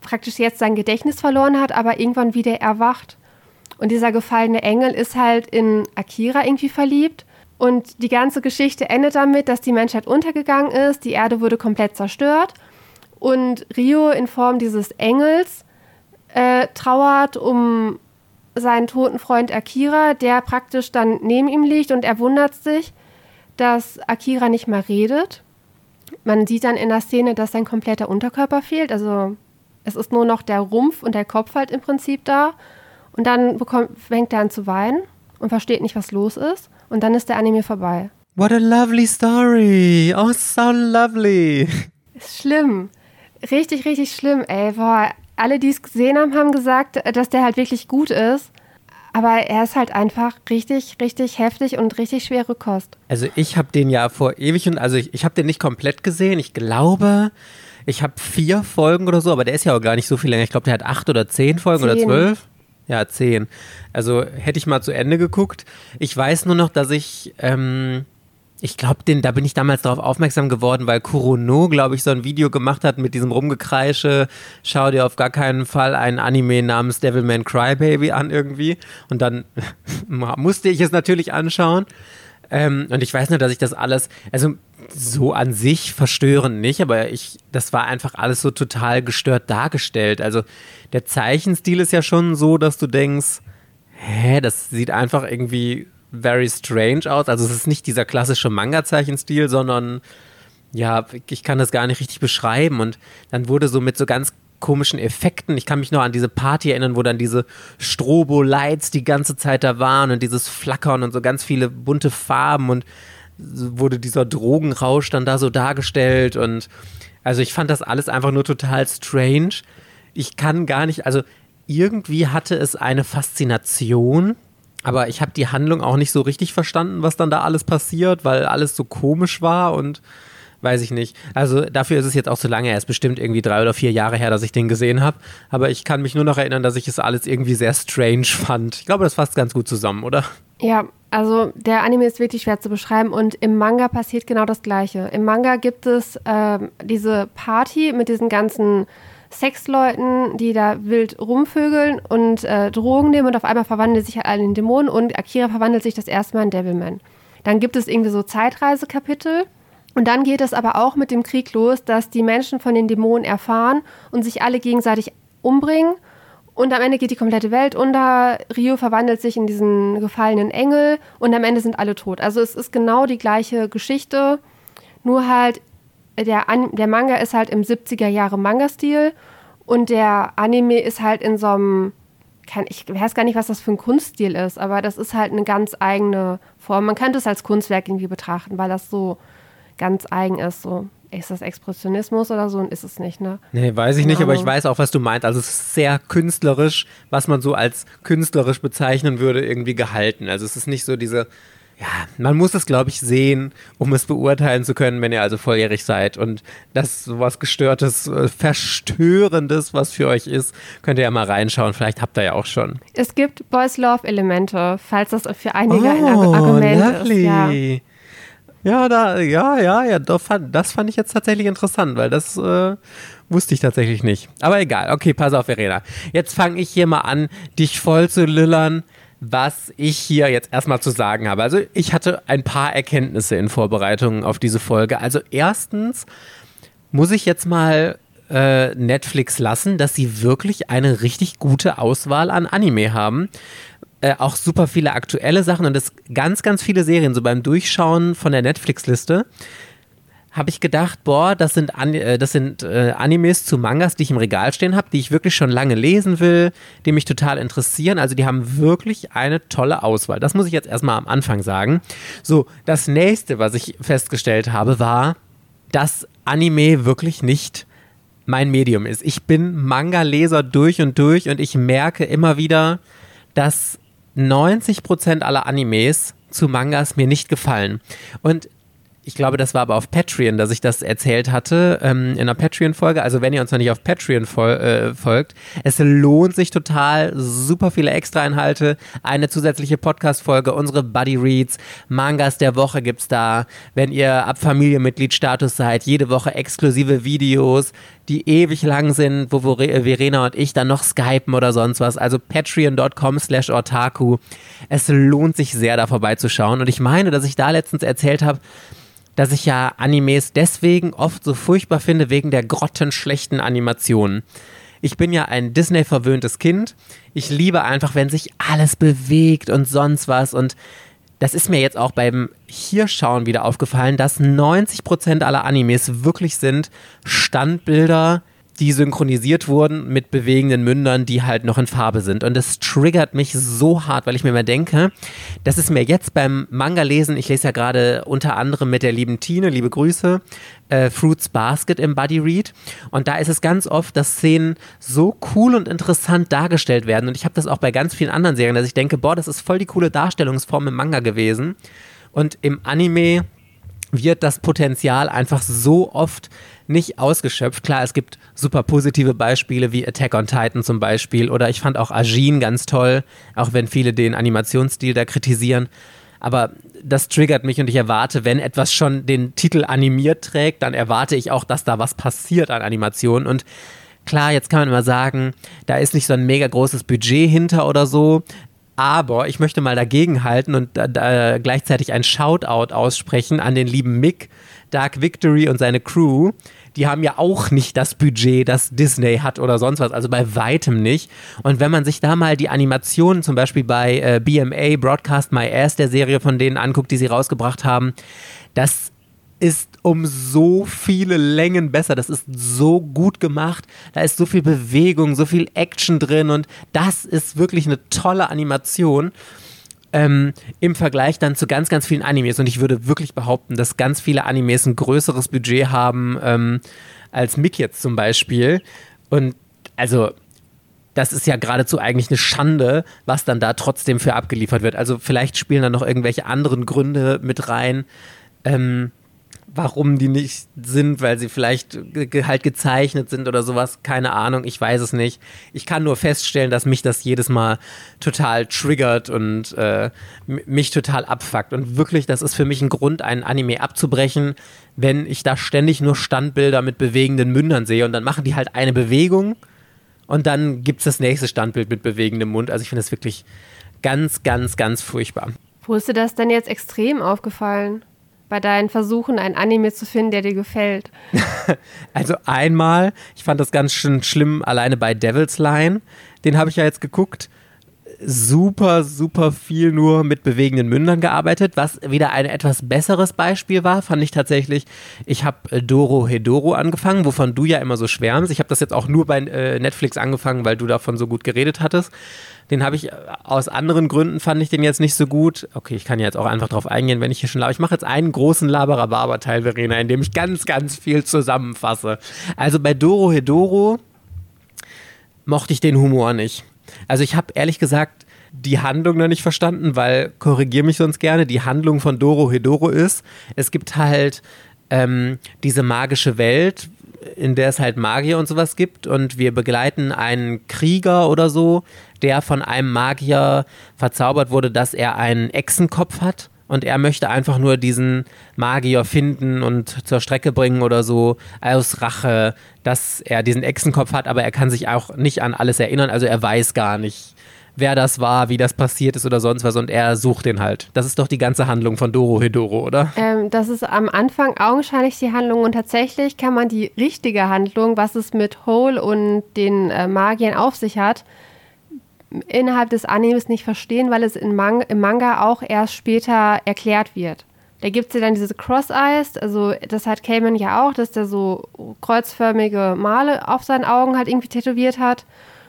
praktisch jetzt sein Gedächtnis verloren hat, aber irgendwann wieder erwacht. Und dieser gefallene Engel ist halt in Akira irgendwie verliebt Und die ganze Geschichte endet damit, dass die Menschheit untergegangen ist, die Erde wurde komplett zerstört und Rio in Form dieses Engels trauert um seinen toten Freund Akira, der praktisch dann neben ihm liegt, und er wundert sich, dass Akira nicht mal redet. Man sieht dann in der Szene, dass sein kompletter Unterkörper fehlt, also es ist nur noch der Rumpf und der Kopf halt im Prinzip da, und dann fängt er an zu weinen und versteht nicht, was los ist, und dann ist der Anime vorbei. What a lovely story! Oh, so lovely! Ist schlimm. Richtig, richtig schlimm, ey. Boah, alle, die es gesehen haben, haben gesagt, dass der halt wirklich gut ist. Aber er ist halt einfach richtig, richtig heftig und richtig schwere Kost. Also ich habe den ja vor ewig und... Also ich habe den nicht komplett gesehen. Ich glaube, ich habe 4 Folgen oder so. Aber der ist ja auch gar nicht so viel länger. Ich glaube, der hat 8 oder 10 Folgen 10. Oder 12. Ja, 10. Also hätte ich mal zu Ende geguckt. Ich weiß nur noch, dass ich... ich glaube, da bin ich damals darauf aufmerksam geworden, weil Kurono, glaube ich, so ein Video gemacht hat mit diesem Rumgekreische, schau dir auf gar keinen Fall einen Anime namens Devilman Crybaby an irgendwie. Und dann musste ich es natürlich anschauen. Und ich weiß nur, dass ich das alles, also so an sich verstörend nicht, aber das war einfach alles so total gestört dargestellt. Also der Zeichenstil ist ja schon so, dass du denkst, das sieht einfach irgendwie... very strange aus. Also es ist nicht dieser klassische Manga-Zeichenstil, sondern ja, ich kann das gar nicht richtig beschreiben. Und dann wurde so mit so ganz komischen Effekten, ich kann mich noch an diese Party erinnern, wo dann diese Strobo-Lights die ganze Zeit da waren und dieses Flackern und so ganz viele bunte Farben, und wurde dieser Drogenrausch dann da so dargestellt. Und also ich fand das alles einfach nur total strange. Ich kann gar nicht, also irgendwie hatte es eine Faszination, aber ich habe die Handlung auch nicht so richtig verstanden, was dann da alles passiert, weil alles so komisch war und weiß ich nicht. Also dafür ist es jetzt auch so lange, er ist bestimmt irgendwie 3 oder 4 Jahre her, dass ich den gesehen habe. Aber ich kann mich nur noch erinnern, dass ich es alles irgendwie sehr strange fand. Ich glaube, das fasst ganz gut zusammen, oder? Ja, also der Anime ist wirklich schwer zu beschreiben, und im Manga passiert genau das Gleiche. Im Manga gibt es diese Party mit diesen ganzen Sexleuten, die da wild rumvögeln und Drogen nehmen, und auf einmal verwandeln sich halt alle in Dämonen, und Akira verwandelt sich das erste Mal in Devilman. Dann gibt es irgendwie so Zeitreisekapitel, und dann geht es aber auch mit dem Krieg los, dass die Menschen von den Dämonen erfahren und sich alle gegenseitig umbringen, und am Ende geht die komplette Welt unter, Rio verwandelt sich in diesen gefallenen Engel, und am Ende sind alle tot. Also es ist genau die gleiche Geschichte, nur halt der Manga ist halt im 70er-Jahre-Manga-Stil, und der Anime ist halt in so einem, ich weiß gar nicht, was das für ein Kunststil ist, aber das ist halt eine ganz eigene Form. Man könnte es als Kunstwerk irgendwie betrachten, weil das so ganz eigen ist. So, ist das Expressionismus oder so? Und ist es nicht, ne? Nee, weiß ich nicht, aber ich weiß auch, was du meinst. Also es ist sehr künstlerisch, was man so als künstlerisch bezeichnen würde, irgendwie gehalten. Also es ist nicht so diese... Ja, man muss es, glaube ich, sehen, um es beurteilen zu können, wenn ihr also volljährig seid. Und das sowas Gestörtes, Verstörendes, was für euch ist, könnt ihr ja mal reinschauen. Vielleicht habt ihr ja auch schon. Es gibt Boys Love Elemente, falls das für einige ein Argument lovely. Ist. Ja, das fand ich jetzt tatsächlich interessant, weil das wusste ich tatsächlich nicht. Aber egal, okay, pass auf, Verena. Jetzt fange ich hier mal an, dich voll zu lüllern, was ich hier jetzt erstmal zu sagen habe. Also ich hatte ein paar Erkenntnisse in Vorbereitungen auf diese Folge. Also erstens muss ich jetzt mal Netflix lassen, dass sie wirklich eine richtig gute Auswahl an Anime haben. Auch super viele aktuelle Sachen, und das ganz, ganz viele Serien. So beim Durchschauen von der Netflix-Liste habe ich gedacht, boah, das sind Animes zu Mangas, die ich im Regal stehen habe, die ich wirklich schon lange lesen will, die mich total interessieren. Also die haben wirklich eine tolle Auswahl. Das muss ich jetzt erstmal am Anfang sagen. So, das nächste, was ich festgestellt habe, war, dass Anime wirklich nicht mein Medium ist. Ich bin Manga-Leser durch und durch, und ich merke immer wieder, dass 90% aller Animes zu Mangas mir nicht gefallen. Und Ich glaube, das war aber auf Patreon, dass ich das erzählt hatte, in einer Patreon-Folge. Also wenn ihr uns noch nicht auf Patreon folgt, es lohnt sich total, super viele Extra-Inhalte, eine zusätzliche Podcast-Folge, unsere Buddy-Reads, Mangas der Woche gibt's da. Wenn ihr ab Familienmitglied-Status seid, jede Woche exklusive Videos, die ewig lang sind, wo Verena und ich dann noch skypen oder sonst was. Also patreon.com/otaku. Es lohnt sich sehr, da vorbeizuschauen. Und ich meine, dass ich da letztens erzählt habe, dass ich ja Animes deswegen oft so furchtbar finde, wegen der grottenschlechten Animationen. Ich bin ja ein Disney-verwöhntes Kind. Ich liebe einfach, wenn sich alles bewegt und sonst was. Und das ist mir jetzt auch beim Hierschauen wieder aufgefallen, dass 90% aller Animes wirklich sind Standbilder, die synchronisiert wurden mit bewegenden Mündern, die halt noch in Farbe sind. Und das triggert mich so hart, weil ich mir immer denke, das ist mir jetzt beim Manga-Lesen, ich lese ja gerade unter anderem mit der lieben Tine, liebe Grüße, Fruits Basket im Buddy Read. Und da ist es ganz oft, dass Szenen so cool und interessant dargestellt werden. Und ich habe das auch bei ganz vielen anderen Serien, dass ich denke, boah, das ist voll die coole Darstellungsform im Manga gewesen. Und im Anime wird das Potenzial einfach so oft nicht ausgeschöpft. Klar, es gibt super positive Beispiele wie Attack on Titan zum Beispiel, oder ich fand auch Agin ganz toll, auch wenn viele den Animationsstil da kritisieren. Aber das triggert mich und ich erwarte, wenn etwas schon den Titel animiert trägt, dann erwarte ich auch, dass da was passiert an Animationen. Und klar, jetzt kann man immer sagen, da ist nicht so ein mega großes Budget hinter oder so. Aber ich möchte mal dagegenhalten und gleichzeitig ein Shoutout aussprechen an den lieben Mick Dark Victory und seine Crew. Die haben ja auch nicht das Budget, das Disney hat oder sonst was, also bei weitem nicht. Und wenn man sich da mal die Animationen zum Beispiel bei BMA, Broadcast My Ass, der Serie von denen anguckt, die sie rausgebracht haben, das ist um so viele Längen besser. Das ist so gut gemacht. Da ist so viel Bewegung, so viel Action drin und das ist wirklich eine tolle Animation. Im Vergleich dann zu ganz, ganz vielen Animes. Und ich würde wirklich behaupten, dass ganz viele Animes ein größeres Budget haben als Mick jetzt zum Beispiel. Und also, das ist ja geradezu eigentlich eine Schande, was dann da trotzdem für abgeliefert wird. Also vielleicht spielen da noch irgendwelche anderen Gründe mit rein, warum die nicht sind, weil sie vielleicht halt gezeichnet sind oder sowas, keine Ahnung, ich weiß es nicht. Ich kann nur feststellen, dass mich das jedes Mal total triggert und mich total abfuckt. Und wirklich, das ist für mich ein Grund, einen Anime abzubrechen, wenn ich da ständig nur Standbilder mit bewegenden Mündern sehe und dann machen die halt eine Bewegung und dann gibt's das nächste Standbild mit bewegendem Mund. Also ich finde das wirklich ganz, ganz, ganz furchtbar. Wo ist dir das denn jetzt extrem aufgefallen? Bei deinen Versuchen, einen Anime zu finden, der dir gefällt? Also einmal, ich fand das ganz schön schlimm, alleine bei Devils Line. Den habe ich ja jetzt geguckt. Super, super viel nur mit bewegenden Mündern gearbeitet, was wieder ein etwas besseres Beispiel war, fand ich tatsächlich. Ich habe Doro Hedoro angefangen, wovon du ja immer so schwärmst. Ich habe das jetzt auch nur bei Netflix angefangen, weil du davon so gut geredet hattest. Den habe ich aus anderen Gründen, fand ich den jetzt nicht so gut. Okay, ich kann ja jetzt auch einfach drauf eingehen, wenn ich hier schon labere. Ich mache jetzt einen großen Laberababer-Teil, Verena, in dem ich ganz, ganz viel zusammenfasse. Also bei Doro Hedoro mochte ich den Humor nicht. Also ich habe ehrlich gesagt die Handlung noch nicht verstanden, weil, korrigiere mich sonst gerne, die Handlung von Doro Hedoro ist, es gibt halt diese magische Welt, in der es halt Magier und sowas gibt und wir begleiten einen Krieger oder so, der von einem Magier verzaubert wurde, dass er einen Echsenkopf hat. Und er möchte einfach nur diesen Magier finden und zur Strecke bringen oder so, aus Rache, dass er diesen Echsenkopf hat, aber er kann sich auch nicht an alles erinnern, also er weiß gar nicht, wer das war, wie das passiert ist oder sonst was und er sucht den halt. Das ist doch die ganze Handlung von Doro Hedoro, oder? Das ist am Anfang augenscheinlich die Handlung und tatsächlich kann man die richtige Handlung, was es mit Hole und den Magiern auf sich hat, innerhalb des Animes nicht verstehen, weil es im Manga auch erst später erklärt wird. Da gibt es ja dann diese Cross-Eyes, also das hat Kamen ja auch, dass der so kreuzförmige Male auf seinen Augen halt irgendwie tätowiert hat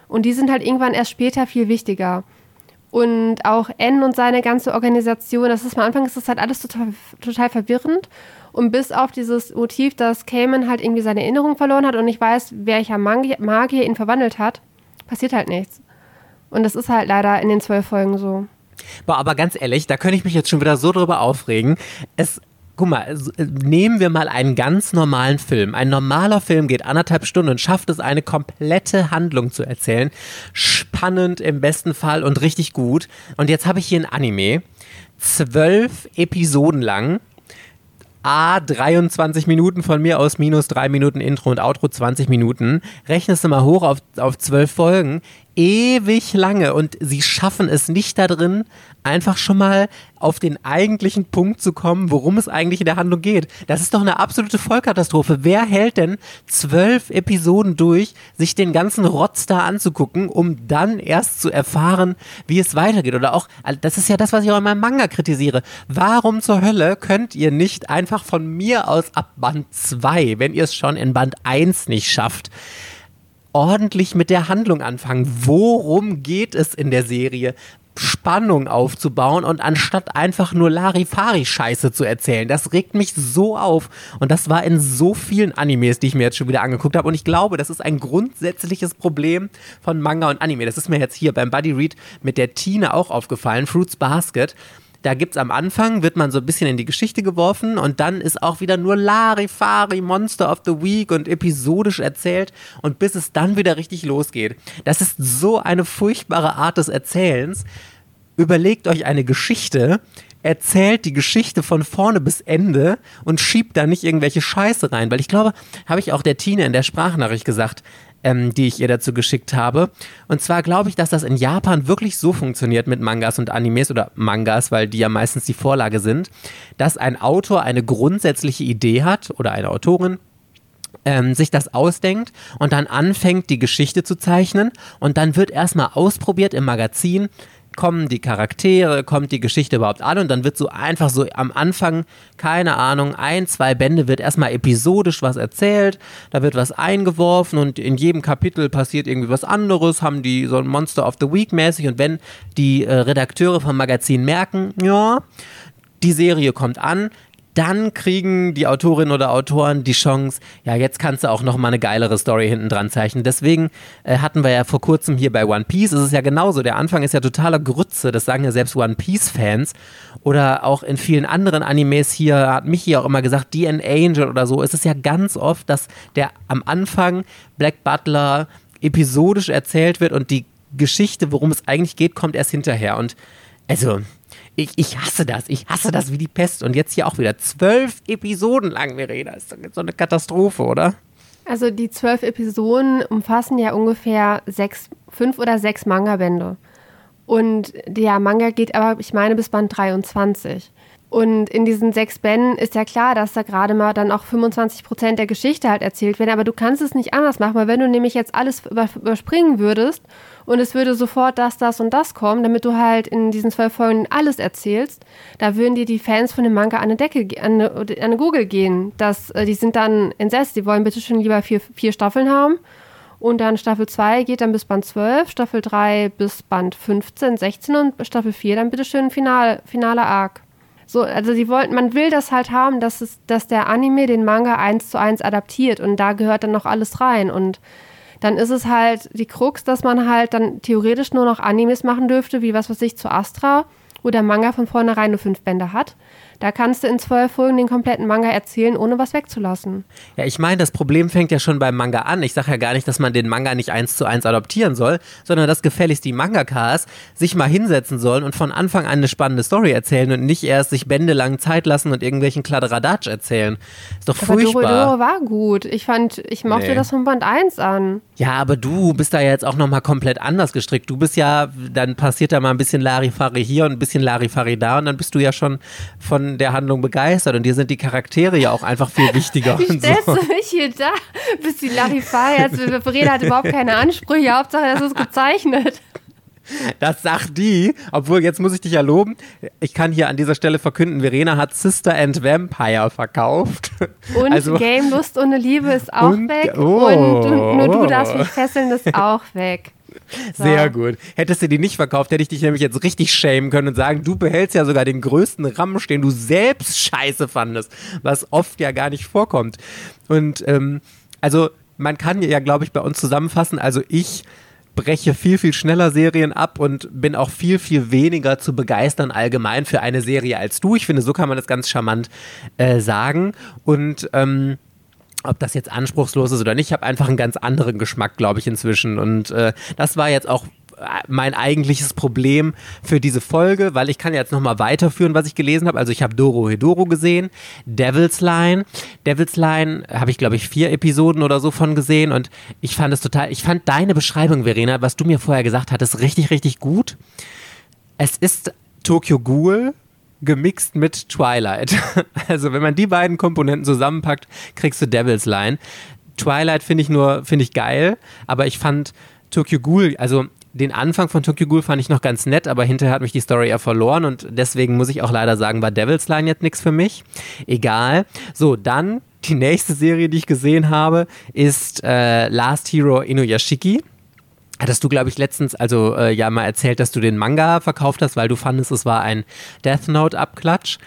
und die sind halt irgendwann erst später viel wichtiger. Und auch N und seine ganze Organisation, das ist am Anfang, ist das halt alles total verwirrend und bis auf dieses Motiv, dass Kamen halt irgendwie seine Erinnerung verloren hat und nicht weiß, welcher Magier ihn verwandelt hat, passiert halt nichts. Und das ist halt leider in den 12 Folgen so. Boah, aber ganz ehrlich, da könnte ich mich jetzt schon wieder so drüber aufregen. Es guck mal, nehmen wir mal einen ganz normalen Film. Ein normaler Film geht 1,5 Stunden und schafft es, eine komplette Handlung zu erzählen. Spannend im besten Fall und richtig gut. Und jetzt habe ich hier ein Anime, 12 Episoden lang, a 23 Minuten von mir aus, minus 3 Minuten Intro und Outro 20 Minuten. Rechnest du mal hoch auf 12 Folgen. Ewig lange, und sie schaffen es nicht da drin, einfach schon mal auf den eigentlichen Punkt zu kommen, worum es eigentlich in der Handlung geht. Das ist doch eine absolute Vollkatastrophe. Wer hält denn 12 Episoden durch, sich den ganzen Rotz da anzugucken, um dann erst zu erfahren, wie es weitergeht? Oder auch, das ist ja das, was ich auch in meinem Manga kritisiere. Warum zur Hölle könnt ihr nicht einfach von mir aus ab Band 2, wenn ihr es schon in Band 1 nicht schafft, ordentlich mit der Handlung anfangen? Worum geht es in der Serie? Spannung aufzubauen, und anstatt einfach nur Larifari-Scheiße zu erzählen. Das regt mich so auf. Und das war in so vielen Animes, die ich mir jetzt schon wieder angeguckt habe. Und ich glaube, das ist ein grundsätzliches Problem von Manga und Anime. Das ist mir jetzt hier beim Buddy Read mit der Tina auch aufgefallen, Fruits Basket. Da gibt's am Anfang, wird man so ein bisschen in die Geschichte geworfen, und dann ist auch wieder nur Larifari, Monster of the Week und episodisch erzählt, und bis es dann wieder richtig losgeht. Das ist so eine furchtbare Art des Erzählens. Überlegt euch eine Geschichte, erzählt die Geschichte von vorne bis Ende und schiebt da nicht irgendwelche Scheiße rein, weil ich glaube, habe ich auch der Tine in der Sprachnachricht gesagt, die ich ihr dazu geschickt habe. Und zwar glaube ich, dass das in Japan wirklich so funktioniert mit Mangas und Animes, oder Mangas, weil die ja meistens die Vorlage sind, dass ein Autor eine grundsätzliche Idee hat oder eine Autorin, sich das ausdenkt und dann anfängt, die Geschichte zu zeichnen, und dann wird erstmal ausprobiert im Magazin, kommen die Charaktere, kommt die Geschichte überhaupt an, und dann wird so einfach so am Anfang, keine Ahnung, 1, 2 Bände wird erstmal episodisch was erzählt, da wird was eingeworfen und in jedem Kapitel passiert irgendwie was anderes, haben die so ein Monster of the Week mäßig, und wenn die Redakteure vom Magazin merken, ja, die Serie kommt an, dann kriegen die Autorinnen oder Autoren die Chance, ja, jetzt kannst du auch nochmal eine geilere Story hinten dran zeichnen. Deswegen hatten wir ja vor kurzem hier bei One Piece, es ist ja genauso, der Anfang ist ja totaler Grütze, das sagen ja selbst One Piece-Fans, oder auch in vielen anderen Animes hier, hat Michi auch immer gesagt, D.N. Angel oder so, es ist ja ganz oft, dass der am Anfang Black Butler episodisch erzählt wird und die Geschichte, worum es eigentlich geht, kommt erst hinterher. Und also, ich hasse das wie die Pest. Und jetzt hier auch wieder 12 Episoden lang, Verena. Ist doch jetzt so eine Katastrophe, oder? Also die 12 Episoden umfassen ja ungefähr 5 oder 6 Manga-Bände. Und der Manga geht aber, ich meine, bis Band 23. Und in diesen 6 Bänden ist ja klar, dass da gerade mal dann auch 25% der Geschichte halt erzählt werden. Aber du kannst es nicht anders machen, weil wenn du nämlich jetzt alles überspringen würdest und es würde sofort das, das und das kommen, damit du halt in diesen 12 Folgen alles erzählst, da würden dir die Fans von dem Manga an eine Gurgel gehen. Die sind dann entsetzt, die wollen bitte schon lieber 4 Staffeln haben. Und dann Staffel 2 geht dann bis Band 12, Staffel 3 bis Band 15, 16 und Staffel 4 dann bitteschön finaler Arc. So, also man will das halt haben, dass der Anime den Manga 1:1 adaptiert, und da gehört dann noch alles rein, und dann ist es halt die Krux, dass man halt dann theoretisch nur noch Animes machen dürfte, wie was weiß ich, zu Astra, wo der Manga von vornherein nur 5 Bände hat. Da kannst du in 12 Folgen den kompletten Manga erzählen, ohne was wegzulassen. Ja, ich meine, das Problem fängt ja schon beim Manga an. Ich sage ja gar nicht, dass man den Manga nicht 1:1 adoptieren soll, sondern dass gefälligst die Mangakas sich mal hinsetzen sollen und von Anfang an eine spannende Story erzählen und nicht erst sich Bände lang Zeit lassen und irgendwelchen Kladderadatsch erzählen. Ist doch furchtbar. Aber Doro Hedoro war gut. Ich mochte das von Band 1 an. Ja, aber du bist da ja jetzt auch nochmal komplett anders gestrickt. Du bist ja, dann passiert da mal ein bisschen Larifari hier und ein bisschen Larifari da, und dann bist du ja schon von der Handlung begeistert, und dir sind die Charaktere ja auch einfach viel wichtiger. Wie stellst du mich hier da? Bist die Larifari, also Verena hat überhaupt keine Ansprüche, Hauptsache, das ist gezeichnet. Das sagt die, obwohl, jetzt muss ich dich ja loben, ich kann hier an dieser Stelle verkünden, Verena hat Sister and Vampire verkauft. Und also, Game Lust ohne Liebe ist auch weg, und nur du darfst mich fesseln ist auch weg. So. Sehr gut. Hättest du die nicht verkauft, hätte ich dich nämlich jetzt richtig schämen können und sagen, du behältst ja sogar den größten Ramsch, den du selbst scheiße fandest, was oft ja gar nicht vorkommt. Und also man kann ja, glaube ich, bei uns zusammenfassen, also ich breche viel, viel schneller Serien ab und bin auch viel, viel weniger zu begeistern allgemein für eine Serie als du. Ich finde, so kann man das ganz charmant sagen. Und ob das jetzt anspruchslos ist oder nicht, ich habe einfach einen ganz anderen Geschmack, glaube ich, inzwischen. Und das war jetzt auch mein eigentliches Problem für diese Folge, weil ich kann jetzt nochmal weiterführen, was ich gelesen habe. Also ich habe Doro Hedoro gesehen, Devils Line. Devils Line habe ich, glaube ich, 4 Episoden oder so von gesehen und ich fand deine Beschreibung, Verena, was du mir vorher gesagt hattest, richtig, richtig gut. Es ist Tokyo Ghoul gemixt mit Twilight. Also wenn man die beiden Komponenten zusammenpackt, kriegst du Devils Line. Twilight finde ich geil, aber ich fand Tokyo Ghoul, also den Anfang von Tokyo Ghoul fand ich noch ganz nett, aber hinterher hat mich die Story ja verloren und deswegen muss ich auch leider sagen, war Devil's Line jetzt nichts für mich. Egal. So, dann die nächste Serie, die ich gesehen habe, ist Last Hero Inuyashiki. Hattest du, glaube ich, letztens mal erzählt, dass du den Manga verkauft hast, weil du fandest, es war ein Death Note-Abklatsch.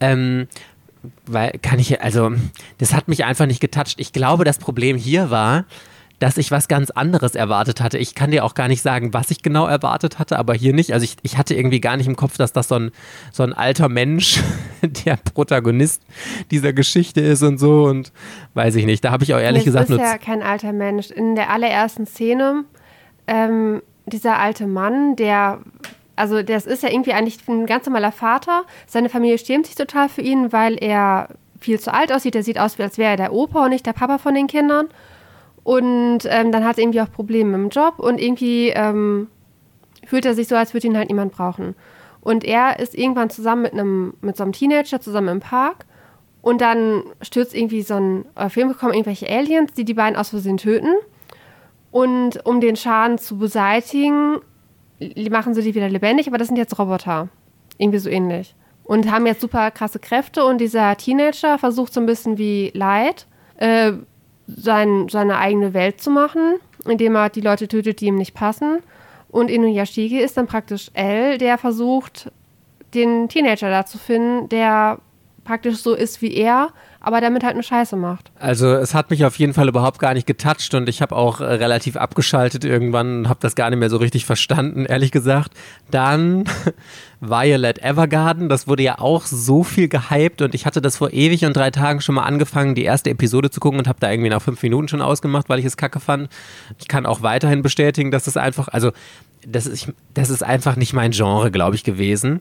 Das hat mich einfach nicht getoucht. Ich glaube, das Problem hier war, dass ich was ganz anderes erwartet hatte. Ich kann dir auch gar nicht sagen, was ich genau erwartet hatte, aber hier nicht. Also ich hatte irgendwie gar nicht im Kopf, dass das so ein alter Mensch der Protagonist dieser Geschichte ist und so und weiß ich nicht. Da habe ich auch ehrlich gesagt... Das ist ja kein alter Mensch. In der allerersten Szene, dieser alte Mann, das ist ja irgendwie eigentlich ein ganz normaler Vater. Seine Familie schämt sich total für ihn, weil er viel zu alt aussieht. Er sieht aus, als wäre er der Opa und nicht der Papa von den Kindern. Und dann hat er irgendwie auch Probleme im Job und irgendwie fühlt er sich so, als würde ihn halt niemand brauchen. Und er ist irgendwann zusammen mit so einem Teenager zusammen im Park und dann stürzt irgendwie so ein Film, kommen irgendwelche Aliens, die die beiden aus Versehen töten. Und um den Schaden zu beseitigen, machen sie die wieder lebendig, aber das sind jetzt Roboter. Irgendwie so ähnlich. Und haben jetzt super krasse Kräfte und dieser Teenager versucht so ein bisschen wie Light, seine eigene Welt zu machen, indem er die Leute tötet, die ihm nicht passen. Und Inuyashiki ist dann praktisch L, der versucht, den Teenager da zu finden, der praktisch so ist wie er, aber damit halt eine Scheiße macht. Also es hat mich auf jeden Fall überhaupt gar nicht getoucht und ich habe auch relativ abgeschaltet irgendwann und habe das gar nicht mehr so richtig verstanden, ehrlich gesagt. Dann Violet Evergarden, das wurde ja auch so viel gehypt und ich hatte das vor ewig und 3 Tagen schon mal angefangen, die erste Episode zu gucken und habe da irgendwie nach 5 Minuten schon ausgemacht, weil ich es kacke fand. Ich kann auch weiterhin bestätigen, dass das einfach, das ist einfach nicht mein Genre, glaube ich, gewesen.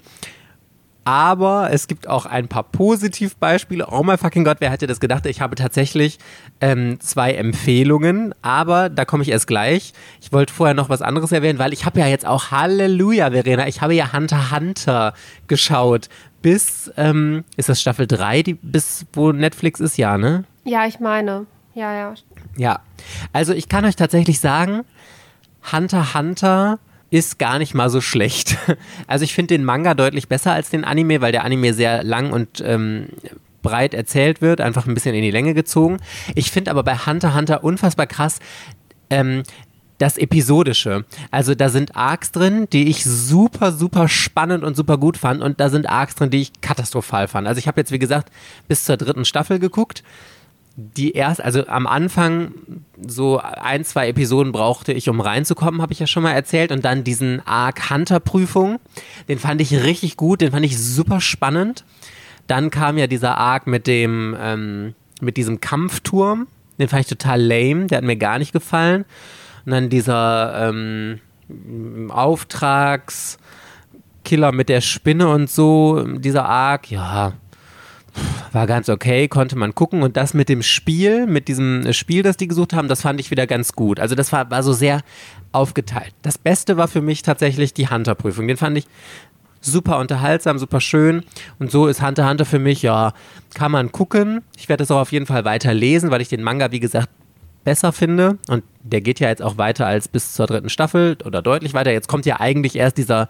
Aber es gibt auch ein paar Positivbeispiele. Oh mein fucking Gott, wer hätte das gedacht? Ich habe tatsächlich 2 Empfehlungen, aber da komme ich erst gleich. Ich wollte vorher noch was anderes erwähnen, weil ich habe ja jetzt auch, Halleluja, Verena, ich habe ja Hunter x Hunter geschaut. Bis, ist das Staffel 3, bis wo Netflix ist, ja, ne? Ja, ich meine, ja. Ja, also ich kann euch tatsächlich sagen, Hunter x Hunter ist gar nicht mal so schlecht. Also ich finde den Manga deutlich besser als den Anime, weil der Anime sehr lang und breit erzählt wird, einfach ein bisschen in die Länge gezogen. Ich finde aber bei Hunter x Hunter unfassbar krass das Episodische. Also da sind Arcs drin, die ich super, super spannend und super gut fand und da sind Arcs drin, die ich katastrophal fand. Also ich habe jetzt, wie gesagt, bis zur 3. Staffel geguckt. Am Anfang so 1-2 Episoden brauchte ich, um reinzukommen, habe ich ja schon mal erzählt. Und dann diesen Arc Hunter-Prüfung, den fand ich richtig gut, den fand ich super spannend. Dann kam ja dieser Arc mit diesem Kampfturm, den fand ich total lame, der hat mir gar nicht gefallen. Und dann dieser Auftragskiller mit der Spinne und so, dieser Arc, ja... war ganz okay, konnte man gucken. Und das mit dem Spiel, mit diesem Spiel, das die gesucht haben, das fand ich wieder ganz gut. Also das war so sehr aufgeteilt. Das Beste war für mich tatsächlich die Hunter-Prüfung. Den fand ich super unterhaltsam, super schön. Und so ist Hunter x Hunter für mich, ja, kann man gucken. Ich werde das auch auf jeden Fall weiter lesen, weil ich den Manga, wie gesagt, besser finde. Und der geht ja jetzt auch weiter als bis zur 3. Staffel oder deutlich weiter. Jetzt kommt ja eigentlich erst dieser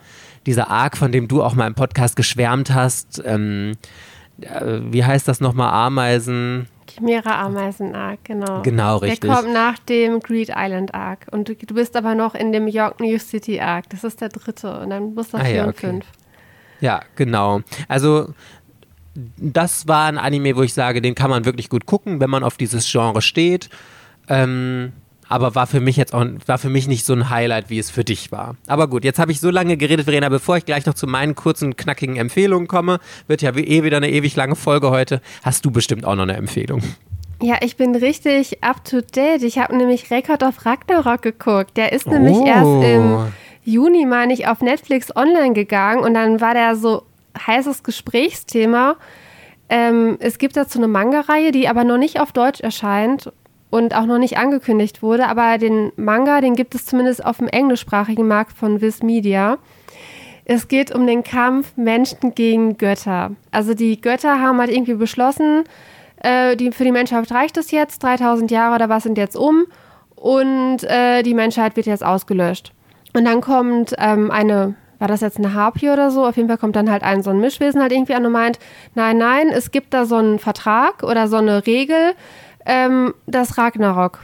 Arc, von dem du auch mal im Podcast geschwärmt hast, wie heißt das nochmal, Ameisen? Chimera-Ameisen-Arc, genau. Genau, richtig. Der kommt nach dem Greed Island-Arc. Und du bist aber noch in dem York New City-Arc. Das ist der 3. Und dann muss noch 4 und 5. Ja, genau. Also, das war ein Anime, wo ich sage, den kann man wirklich gut gucken, wenn man auf dieses Genre steht. aber war für mich nicht so ein Highlight, wie es für dich war. Aber gut, jetzt habe ich so lange geredet, Verena, bevor ich gleich noch zu meinen kurzen, knackigen Empfehlungen komme, wird ja wieder eine ewig lange Folge heute, hast du bestimmt auch noch eine Empfehlung. Ja, ich bin richtig up to date. Ich habe nämlich Record of Ragnarok geguckt. Der ist nämlich erst im Juni, meine ich, auf Netflix online gegangen und dann war der so heißes Gesprächsthema. Es gibt dazu eine Manga-Reihe, die aber noch nicht auf Deutsch erscheint und auch noch nicht angekündigt wurde, aber den Manga, den gibt es zumindest auf dem englischsprachigen Markt von Viz Media. Es geht um den Kampf Menschen gegen Götter. Also die Götter haben halt irgendwie beschlossen, für die Menschheit reicht es jetzt, 3000 Jahre oder was sind jetzt um und die Menschheit wird jetzt ausgelöscht. Und dann kommt war das jetzt eine Harpie oder so? Auf jeden Fall kommt dann halt ein so ein Mischwesen halt irgendwie an und meint, nein, es gibt da so einen Vertrag oder so eine Regel, das Ragnarok.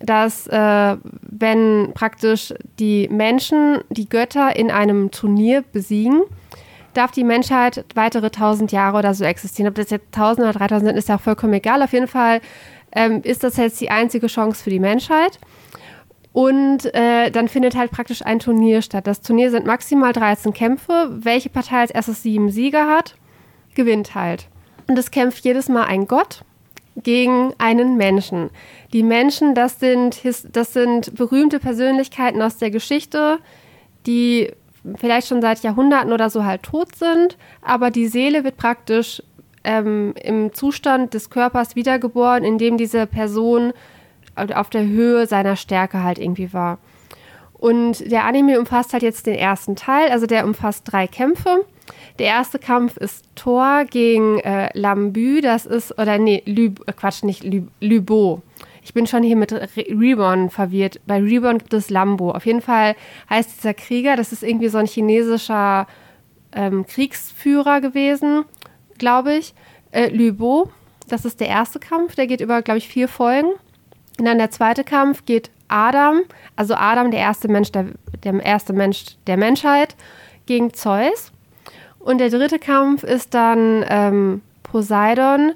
Dass wenn praktisch die Menschen die Götter in einem Turnier besiegen, darf die Menschheit weitere 1000 Jahre oder so existieren. Ob das jetzt 1000 oder 3000 sind, ist ja auch vollkommen egal. Auf jeden Fall ist das jetzt die einzige Chance für die Menschheit. Und dann findet halt praktisch ein Turnier statt. Das Turnier sind maximal 13 Kämpfe. Welche Partei als erstes 7 Sieger hat, gewinnt halt. Und es kämpft jedes Mal ein Gott gegen einen Menschen. Die Menschen, das sind berühmte Persönlichkeiten aus der Geschichte, die vielleicht schon seit Jahrhunderten oder so halt tot sind. Aber die Seele wird praktisch im Zustand des Körpers wiedergeboren, in dem diese Person auf der Höhe seiner Stärke halt irgendwie war. Und der Anime umfasst halt jetzt den ersten Teil, also der umfasst 3 Kämpfe. Der erste Kampf ist Thor gegen Lambü, Lübo. Ich bin schon hier mit Reborn verwirrt. Bei Reborn gibt es Lambo. Auf jeden Fall heißt dieser Krieger, das ist irgendwie so ein chinesischer Kriegsführer gewesen, glaube ich. Lübo, das ist der erste Kampf, der geht über, glaube ich, 4 Folgen. Und dann der zweite Kampf geht Adam, der erste Mensch der Menschheit, gegen Zeus. Und der dritte Kampf ist dann Poseidon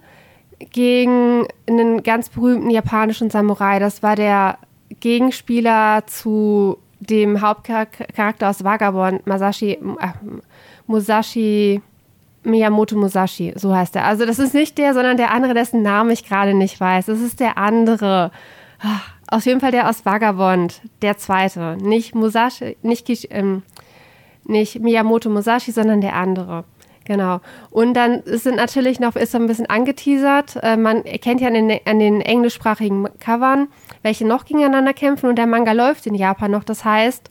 gegen einen ganz berühmten japanischen Samurai. Das war der Gegenspieler zu dem Hauptcharakter aus Vagabond, Miyamoto Musashi, so heißt er. Also das ist nicht der, sondern der andere, dessen Namen ich gerade nicht weiß. Das ist der andere. Auf jeden Fall der aus Vagabond, der zweite. Nicht Miyamoto Musashi, sondern der andere. Genau. Und dann ist ein bisschen angeteasert. Man erkennt ja an den englischsprachigen Covern, welche noch gegeneinander kämpfen. Und der Manga läuft in Japan noch. Das heißt,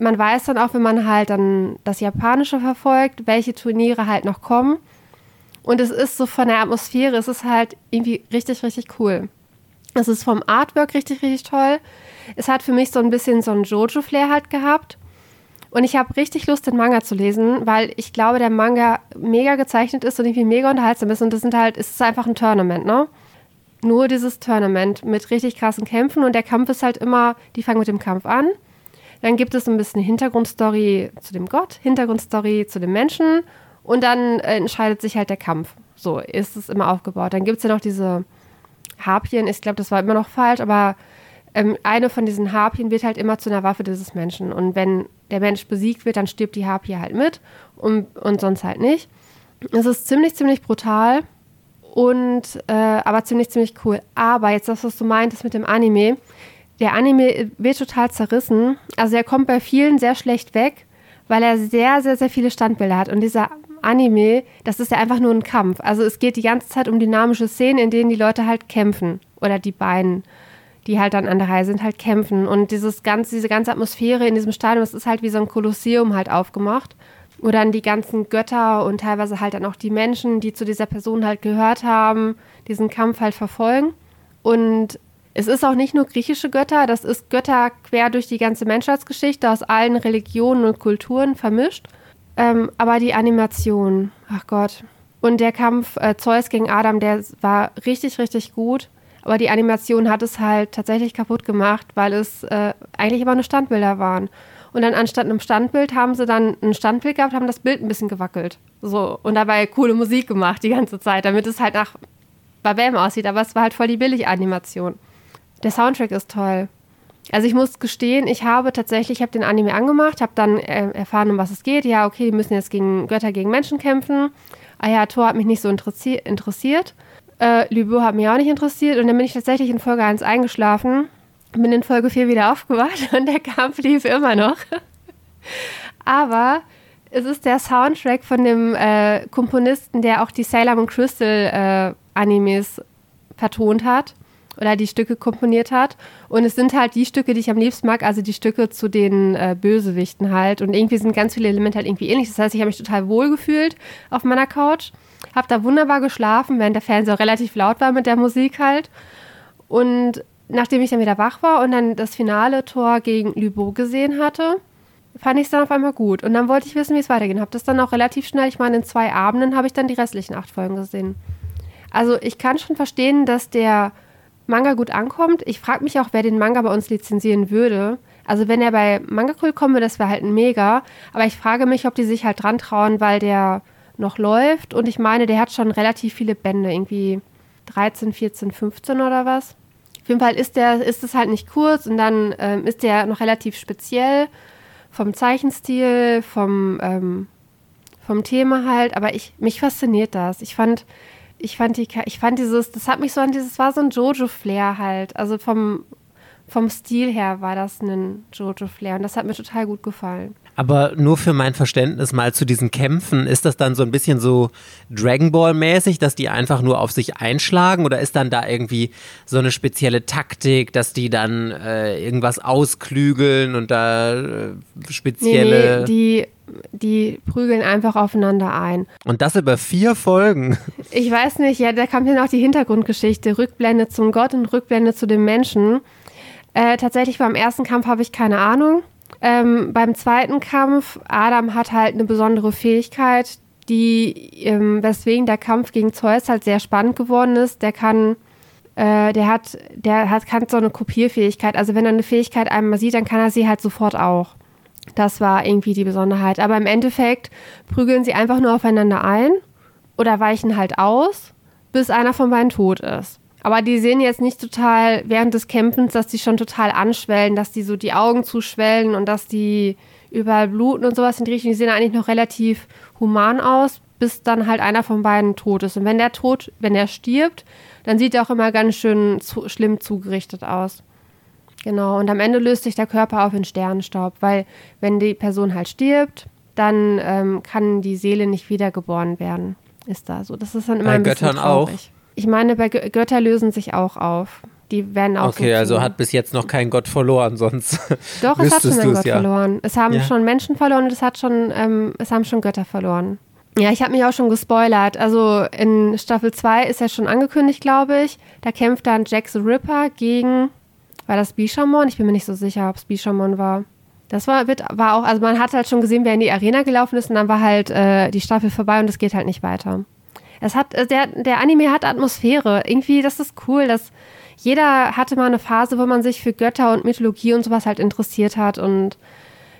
man weiß dann auch, wenn man halt dann das Japanische verfolgt, welche Turniere halt noch kommen. Und es ist so von der Atmosphäre, es ist halt irgendwie richtig, richtig cool. Es ist vom Artwork richtig, richtig toll. Es hat für mich so ein bisschen so einen Jojo-Flair halt gehabt. Und ich habe richtig Lust, den Manga zu lesen, weil ich glaube, der Manga mega gezeichnet ist und irgendwie mega unterhaltsam ist. Und es ist einfach ein Tournament, ne? Nur dieses Tournament mit richtig krassen Kämpfen. Und der Kampf ist halt immer, die fangen mit dem Kampf an. Dann gibt es ein bisschen Hintergrundstory zu dem Gott, Hintergrundstory zu dem Menschen und dann entscheidet sich halt der Kampf. So ist es immer aufgebaut. Dann gibt es ja noch diese Harpien, ich glaube, das war immer noch falsch, aber eine von diesen Harpien wird halt immer zu einer Waffe dieses Menschen. Und wenn der Mensch besiegt wird, dann stirbt die Harpie halt mit und sonst halt nicht. Es ist ziemlich, ziemlich brutal und aber ziemlich, ziemlich cool. Aber jetzt das, was du meintest mit dem Anime, der Anime wird total zerrissen. Also er kommt bei vielen sehr schlecht weg, weil er sehr, sehr, sehr viele Standbilder hat. Und dieser Anime, das ist ja einfach nur ein Kampf. Also es geht die ganze Zeit um dynamische Szenen, in denen die Leute halt kämpfen. Oder die beiden, die halt dann an der Reihe sind, halt kämpfen. Und diese ganze Atmosphäre in diesem Stadion, das ist halt wie so ein Kolosseum halt aufgemacht. Wo dann die ganzen Götter und teilweise halt dann auch die Menschen, die zu dieser Person halt gehört haben, diesen Kampf halt verfolgen. Und es ist auch nicht nur griechische Götter, das ist Götter quer durch die ganze Menschheitsgeschichte, aus allen Religionen und Kulturen vermischt. Aber die Animation, ach Gott. Und der Kampf Zeus gegen Adam, der war richtig, richtig gut. Aber die Animation hat es halt tatsächlich kaputt gemacht, weil es eigentlich immer nur Standbilder waren. Und dann anstatt einem Standbild haben sie dann ein Standbild gehabt, haben das Bild ein bisschen gewackelt. So, und dabei coole Musik gemacht die ganze Zeit, damit es halt nach Babem aussieht. Aber es war halt voll die Billiganimation. Der Soundtrack ist toll. Also ich muss gestehen, ich habe den Anime angemacht, habe dann erfahren, um was es geht. Ja, okay, die müssen jetzt gegen Götter, gegen Menschen kämpfen. Ah ja, Thor hat mich nicht so interessiert. Lübö hat mich auch nicht interessiert. Und dann bin ich tatsächlich in Folge 1 eingeschlafen, bin in Folge 4 wieder aufgewacht und der Kampf lief immer noch. Aber es ist der Soundtrack von dem Komponisten, der auch die Sailor Moon Crystal Animes vertont hat oder die Stücke komponiert hat. Und es sind halt die Stücke, die ich am liebsten mag, also die Stücke zu den Bösewichten halt. Und irgendwie sind ganz viele Elemente halt irgendwie ähnlich. Das heißt, ich habe mich total wohl gefühlt auf meiner Couch, habe da wunderbar geschlafen, während der Fernseher auch relativ laut war mit der Musik halt. Und nachdem ich dann wieder wach war und dann das finale Tor gegen Lübö gesehen hatte, fand ich es dann auf einmal gut. Und dann wollte ich wissen, wie es weitergeht. Habe das dann auch relativ schnell, ich meine, in 2 Abenden habe ich dann die restlichen 8 Folgen gesehen. Also ich kann schon verstehen, dass der Manga gut ankommt. Ich frage mich auch, wer den Manga bei uns lizenzieren würde. Also wenn er bei Manga-Cool kommen würde, das wäre halt ein Mega. Aber ich frage mich, ob die sich halt dran trauen, weil der noch läuft. Und ich meine, der hat schon relativ viele Bände, irgendwie 13, 14, 15 oder was. Auf jeden Fall ist es halt nicht kurz und dann ist der noch relativ speziell vom Zeichenstil, vom Thema halt. Aber mich fasziniert das. Das war so ein Jojo-Flair halt. Also vom Stil her war das ein Jojo-Flair und das hat mir total gut gefallen. Aber nur für mein Verständnis mal zu diesen Kämpfen, ist das dann so ein bisschen so Dragon Ball-mäßig, dass die einfach nur auf sich einschlagen oder ist dann da irgendwie so eine spezielle Taktik, dass die dann irgendwas ausklügeln und da spezielle... Nee, die prügeln einfach aufeinander ein. Und das über 4 Folgen? Ich weiß nicht, ja, da kam dann auch die Hintergrundgeschichte, Rückblende zum Gott und Rückblende zu dem Menschen. Tatsächlich beim ersten Kampf habe ich keine Ahnung. Beim zweiten Kampf, Adam hat halt eine besondere Fähigkeit, weswegen der Kampf gegen Zeus halt sehr spannend geworden ist. Der hat so eine Kopierfähigkeit. Also wenn er eine Fähigkeit einmal sieht, dann kann er sie halt sofort auch. Das war irgendwie die Besonderheit. Aber im Endeffekt prügeln sie einfach nur aufeinander ein oder weichen halt aus, bis einer von beiden tot ist. Aber die sehen jetzt nicht total während des Kämpfens, dass die schon total anschwellen, dass die so die Augen zuschwellen und dass die überall bluten und sowas in die Richtung. Die sehen eigentlich noch relativ human aus, bis dann halt einer von beiden tot ist. Und wenn er stirbt, dann sieht er auch immer ganz schön schlimm zugerichtet aus. Genau, und am Ende löst sich der Körper auf in Sternenstaub, weil wenn die Person halt stirbt, dann kann die Seele nicht wiedergeboren werden. Ist da so. Das ist dann immer ein bisschen traurig. Bei Göttern auch? Ich meine, bei Götter lösen sich auch auf. Die werden auch. Okay, also hat bis jetzt noch kein Gott verloren, sonst. Doch, es hat schon ein Gott verloren. Es haben schon Menschen verloren und es haben schon Götter verloren. Ja, ich habe mich auch schon gespoilert. Also in Staffel 2 ist ja schon angekündigt, glaube ich. Da kämpft dann Jack the Ripper gegen. War das Bishamon? Ich bin mir nicht so sicher, ob es Bishamon war. Das war auch. Also man hat halt schon gesehen, wer in die Arena gelaufen ist und dann war halt die Staffel vorbei und es geht halt nicht weiter. Der Anime hat Atmosphäre. Irgendwie, das ist cool, dass jeder hatte mal eine Phase, wo man sich für Götter und Mythologie und sowas halt interessiert hat und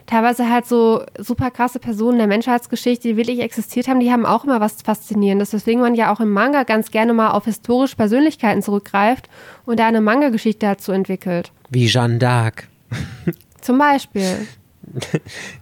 teilweise halt so super krasse Personen der Menschheitsgeschichte, die wirklich existiert haben, die haben auch immer was Faszinierendes, weswegen man ja auch im Manga ganz gerne mal auf historische Persönlichkeiten zurückgreift und da eine Manga-Geschichte dazu entwickelt. Wie Jeanne d'Arc. Zum Beispiel.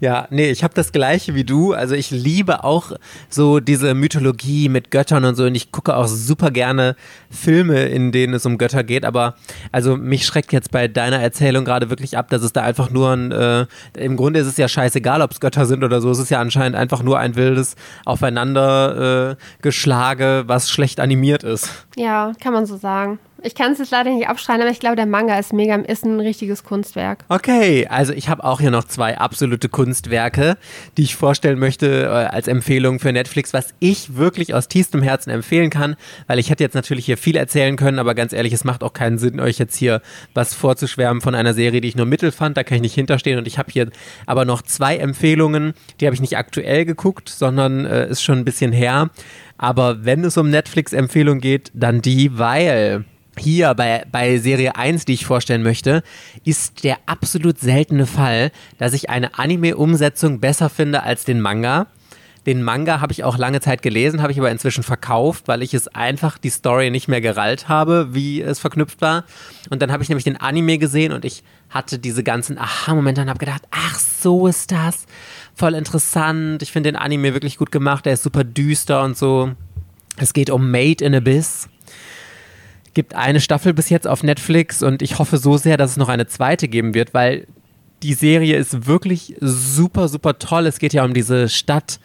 Ja, nee, ich habe das Gleiche wie du. Also ich liebe auch so diese Mythologie mit Göttern und so und ich gucke auch super gerne Filme, in denen es um Götter geht, aber also mich schreckt jetzt bei deiner Erzählung gerade wirklich ab, dass es da einfach nur im Grunde ist es ja scheißegal, ob es Götter sind oder so, es ist ja anscheinend einfach nur ein wildes Aufeinandergeschlage, was schlecht animiert ist. Ja, kann man so sagen. Ich kann es jetzt leider nicht abschreien, aber ich glaube, der Manga ist ein richtiges Kunstwerk. Okay, also ich habe auch hier noch 2 absolute Kunstwerke, die ich vorstellen möchte als Empfehlung für Netflix, was ich wirklich aus tiefstem Herzen empfehlen kann, weil ich hätte jetzt natürlich hier viel erzählen können, aber ganz ehrlich, es macht auch keinen Sinn, euch jetzt hier was vorzuschwärmen von einer Serie, die ich nur mittel fand, da kann ich nicht hinterstehen und ich habe hier aber noch 2 Empfehlungen, die habe ich nicht aktuell geguckt, sondern ist schon ein bisschen her, aber wenn es um Netflix-Empfehlungen geht, dann die, weil... Hier bei Serie 1, die ich vorstellen möchte, ist der absolut seltene Fall, dass ich eine Anime-Umsetzung besser finde als den Manga. Den Manga habe ich auch lange Zeit gelesen, habe ich aber inzwischen verkauft, weil ich es einfach die Story nicht mehr gerallt habe, wie es verknüpft war. Und dann habe ich nämlich den Anime gesehen und ich hatte diese ganzen Aha-Momente und habe gedacht, ach, so ist das. Voll interessant. Ich finde den Anime wirklich gut gemacht. Er ist super düster und so. Es geht um Made in Abyss. Gibt eine Staffel bis jetzt auf Netflix und ich hoffe so sehr, dass es noch eine zweite geben wird, weil die Serie ist wirklich super, super toll. Es geht ja um diese Stadt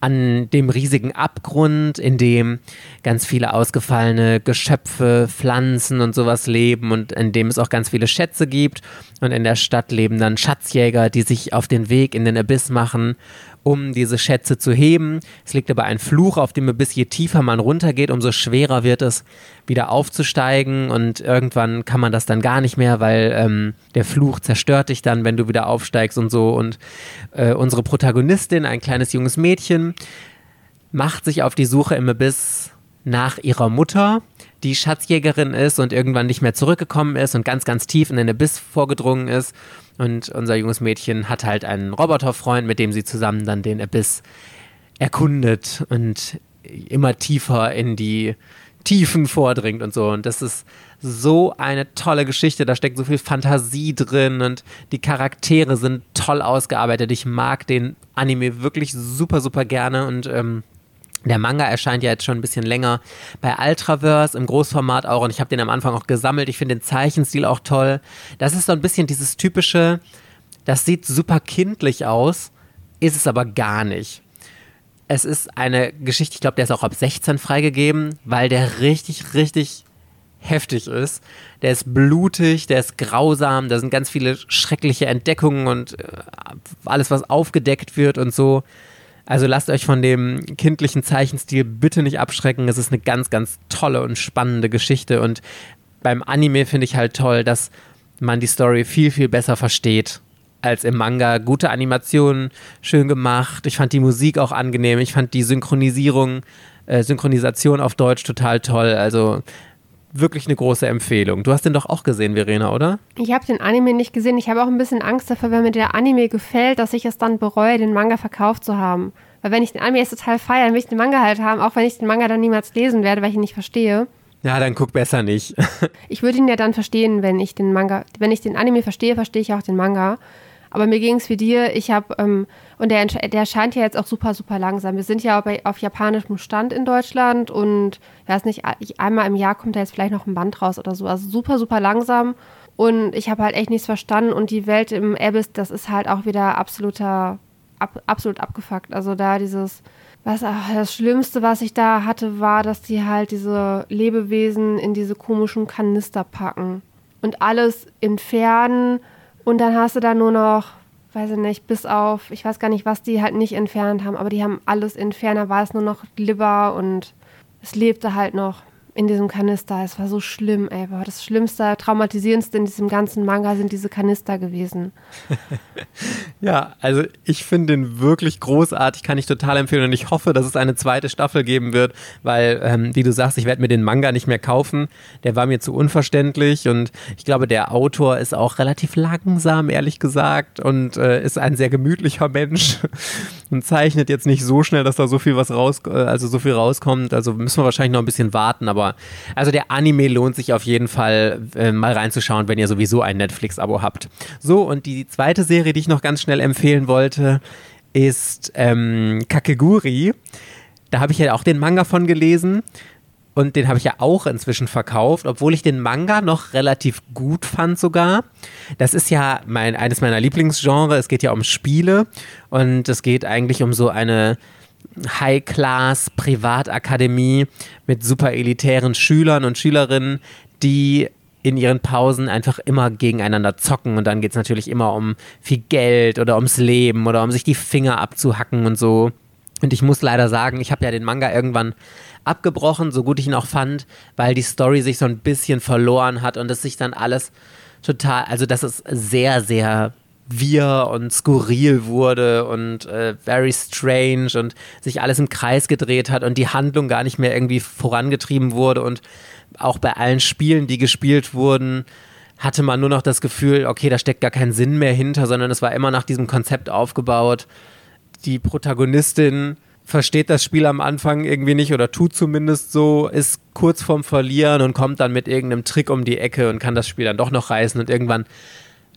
an dem riesigen Abgrund, in dem ganz viele ausgefallene Geschöpfe, Pflanzen und sowas leben und in dem es auch ganz viele Schätze gibt. Und in der Stadt leben dann Schatzjäger, die sich auf den Weg in den Abyss machen, um diese Schätze zu heben. Es liegt aber ein Fluch auf dem Abyss. Je tiefer man runtergeht, umso schwerer wird es, wieder aufzusteigen. Und irgendwann kann man das dann gar nicht mehr, weil der Fluch zerstört dich dann, wenn du wieder aufsteigst und so. Und unsere Protagonistin, ein kleines junges Mädchen, macht sich auf die Suche im Abyss nach ihrer Mutter, die Schatzjägerin ist und irgendwann nicht mehr zurückgekommen ist und ganz, ganz tief in den Abyss vorgedrungen ist. Und unser junges Mädchen hat halt einen Roboterfreund, mit dem sie zusammen dann den Abyss erkundet und immer tiefer in die Tiefen vordringt und so. Und das ist so eine tolle Geschichte. Da steckt so viel Fantasie drin und die Charaktere sind toll ausgearbeitet. Ich mag den Anime wirklich super, super gerne und der Manga erscheint ja jetzt schon ein bisschen länger bei Ultraverse, im Großformat auch. Und ich habe den am Anfang auch gesammelt. Ich finde den Zeichenstil auch toll. Das ist so ein bisschen dieses typische, das sieht super kindlich aus, ist es aber gar nicht. Es ist eine Geschichte, ich glaube, der ist auch ab 16 freigegeben, weil der richtig, richtig heftig ist. Der ist blutig, der ist grausam, da sind ganz viele schreckliche Entdeckungen und alles, was aufgedeckt wird und so. Also lasst euch von dem kindlichen Zeichenstil bitte nicht abschrecken. Es ist eine ganz, ganz tolle und spannende Geschichte. Und beim Anime finde ich halt toll, dass man die Story viel, viel besser versteht als im Manga. Gute Animationen, schön gemacht. Ich fand die Musik auch angenehm. Ich fand die Synchronisation auf Deutsch total toll. Also wirklich eine große Empfehlung. Du hast den doch auch gesehen, Verena, oder? Ich habe den Anime nicht gesehen. Ich habe auch ein bisschen Angst davor, wenn mir der Anime gefällt, dass ich es dann bereue, den Manga verkauft zu haben. Weil wenn ich den Anime jetzt total feiere, dann will ich den Manga halt haben, auch wenn ich den Manga dann niemals lesen werde, weil ich ihn nicht verstehe. Ja, dann guck besser nicht. Ich würde ihn ja dann verstehen, wenn ich den Anime verstehe, verstehe ich auch den Manga. Aber mir ging es wie dir, und der erscheint ja jetzt auch super, super langsam. Wir sind ja auf japanischem Stand in Deutschland und, ich weiß nicht, einmal im Jahr kommt da jetzt vielleicht noch ein Band raus oder so. Also super, super langsam und ich habe halt echt nichts verstanden und die Welt im Abyss, das ist halt auch wieder absolut abgefuckt. Also da das Schlimmste, was ich da hatte, war, dass die halt diese Lebewesen in diese komischen Kanister packen und alles entfernen. Und dann hast du da nur noch, weiß ich nicht, bis auf, ich weiß gar nicht, was die halt nicht entfernt haben, aber die haben alles entfernt, da war es nur noch Glibber und es lebte halt noch in diesem Kanister. Es war so schlimm, ey, boah, das Schlimmste, Traumatisierendste in diesem ganzen Manga sind diese Kanister gewesen. Ja, also ich finde den wirklich großartig, kann ich total empfehlen und ich hoffe, dass es eine zweite Staffel geben wird, weil, wie du sagst, ich werde mir den Manga nicht mehr kaufen, der war mir zu unverständlich und ich glaube, der Autor ist auch relativ langsam, ehrlich gesagt, und ist ein sehr gemütlicher Mensch und zeichnet jetzt nicht so schnell, dass da so viel rauskommt, also müssen wir wahrscheinlich noch ein bisschen warten, aber also der Anime lohnt sich auf jeden Fall mal reinzuschauen, wenn ihr sowieso ein Netflix-Abo habt. So, und die zweite Serie, die ich noch ganz schnell empfehlen wollte, ist Kakegurui. Da habe ich ja auch den Manga von gelesen und den habe ich ja auch inzwischen verkauft, obwohl ich den Manga noch relativ gut fand sogar. Das ist ja eines meiner Lieblingsgenres, es geht ja um Spiele und es geht eigentlich um so eine High-Class-Privatakademie mit super elitären Schülern und Schülerinnen, die in ihren Pausen einfach immer gegeneinander zocken und dann geht es natürlich immer um viel Geld oder ums Leben oder um sich die Finger abzuhacken und so. Und ich muss leider sagen, ich habe ja den Manga irgendwann abgebrochen, so gut ich ihn auch fand, weil die Story sich so ein bisschen verloren hat und es sich dann alles total, also das ist sehr, sehr wirr und skurril wurde und very strange und sich alles im Kreis gedreht hat und die Handlung gar nicht mehr irgendwie vorangetrieben wurde und auch bei allen Spielen, die gespielt wurden, hatte man nur noch das Gefühl, okay, da steckt gar kein Sinn mehr hinter, sondern es war immer nach diesem Konzept aufgebaut. Die Protagonistin versteht das Spiel am Anfang irgendwie nicht oder tut zumindest so, ist kurz vorm Verlieren und kommt dann mit irgendeinem Trick um die Ecke und kann das Spiel dann doch noch reißen und irgendwann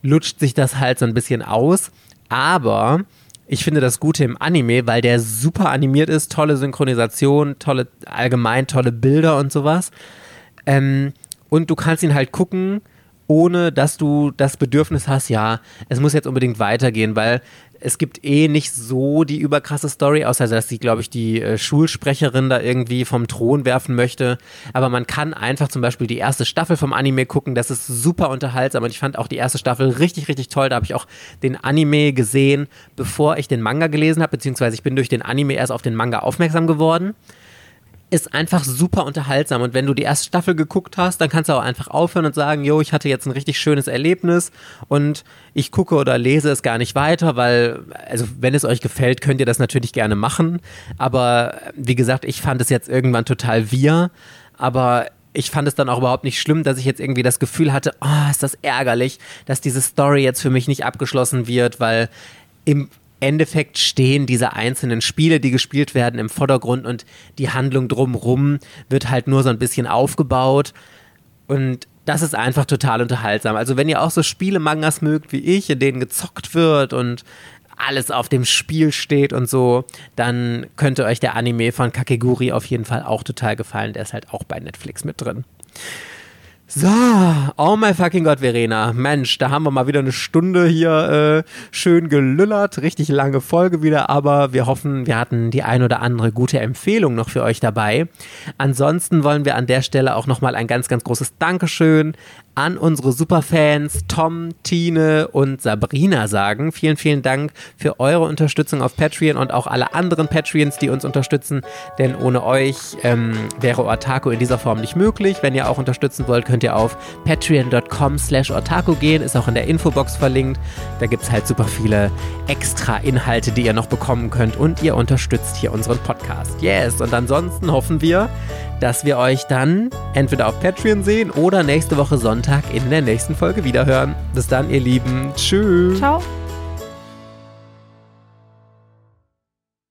lutscht sich das halt so ein bisschen aus. Aber ich finde das Gute im Anime, weil der super animiert ist, tolle Synchronisation, allgemein tolle Bilder und sowas. Und du kannst ihn halt gucken, ohne dass du das Bedürfnis hast, ja, es muss jetzt unbedingt weitergehen, weil es gibt eh nicht so die überkrasse Story, außer dass sie, glaube ich, die Schulsprecherin da irgendwie vom Thron werfen möchte. Aber man kann einfach zum Beispiel die erste Staffel vom Anime gucken, das ist super unterhaltsam und ich fand auch die erste Staffel richtig, richtig toll. Da habe ich auch den Anime gesehen, bevor ich den Manga gelesen habe, beziehungsweise ich bin durch den Anime erst auf den Manga aufmerksam geworden. Ist einfach super unterhaltsam und wenn du die erste Staffel geguckt hast, dann kannst du auch einfach aufhören und sagen, jo, ich hatte jetzt ein richtig schönes Erlebnis und ich gucke oder lese es gar nicht weiter, weil, also wenn es euch gefällt, könnt ihr das natürlich gerne machen, aber wie gesagt, ich fand es jetzt irgendwann total wirr, aber ich fand es dann auch überhaupt nicht schlimm, dass ich jetzt irgendwie das Gefühl hatte, oh, ist das ärgerlich, dass diese Story jetzt für mich nicht abgeschlossen wird, weil im Endeffekt stehen diese einzelnen Spiele, die gespielt werden, im Vordergrund und die Handlung drumrum wird halt nur so ein bisschen aufgebaut und das ist einfach total unterhaltsam. Also wenn ihr auch so Spiele-Mangas mögt wie ich, in denen gezockt wird und alles auf dem Spiel steht und so, dann könnte euch der Anime von Kakegurui auf jeden Fall auch total gefallen. Der ist halt auch bei Netflix mit drin. So, oh mein fucking Gott, Verena. Mensch, da haben wir mal wieder eine Stunde hier schön gelüllert. Richtig lange Folge wieder, aber wir hoffen, wir hatten die ein oder andere gute Empfehlung noch für euch dabei. Ansonsten wollen wir an der Stelle auch nochmal ein ganz, ganz großes Dankeschön an unsere Superfans Tom, Tine und Sabrina sagen. Vielen, vielen Dank für eure Unterstützung auf Patreon und auch alle anderen Patreons, die uns unterstützen, denn ohne euch wäre Otaku in dieser Form nicht möglich. Wenn ihr auch unterstützen wollt, könnt ihr auf patreon.com/otaku gehen, ist auch in der Infobox verlinkt. Da gibt es halt super viele extra Inhalte, die ihr noch bekommen könnt und ihr unterstützt hier unseren Podcast. Yes, und ansonsten hoffen wir, dass wir euch dann entweder auf Patreon sehen oder nächste Woche Sonntag in der nächsten Folge wiederhören. Bis dann, ihr Lieben. Tschüss. Ciao.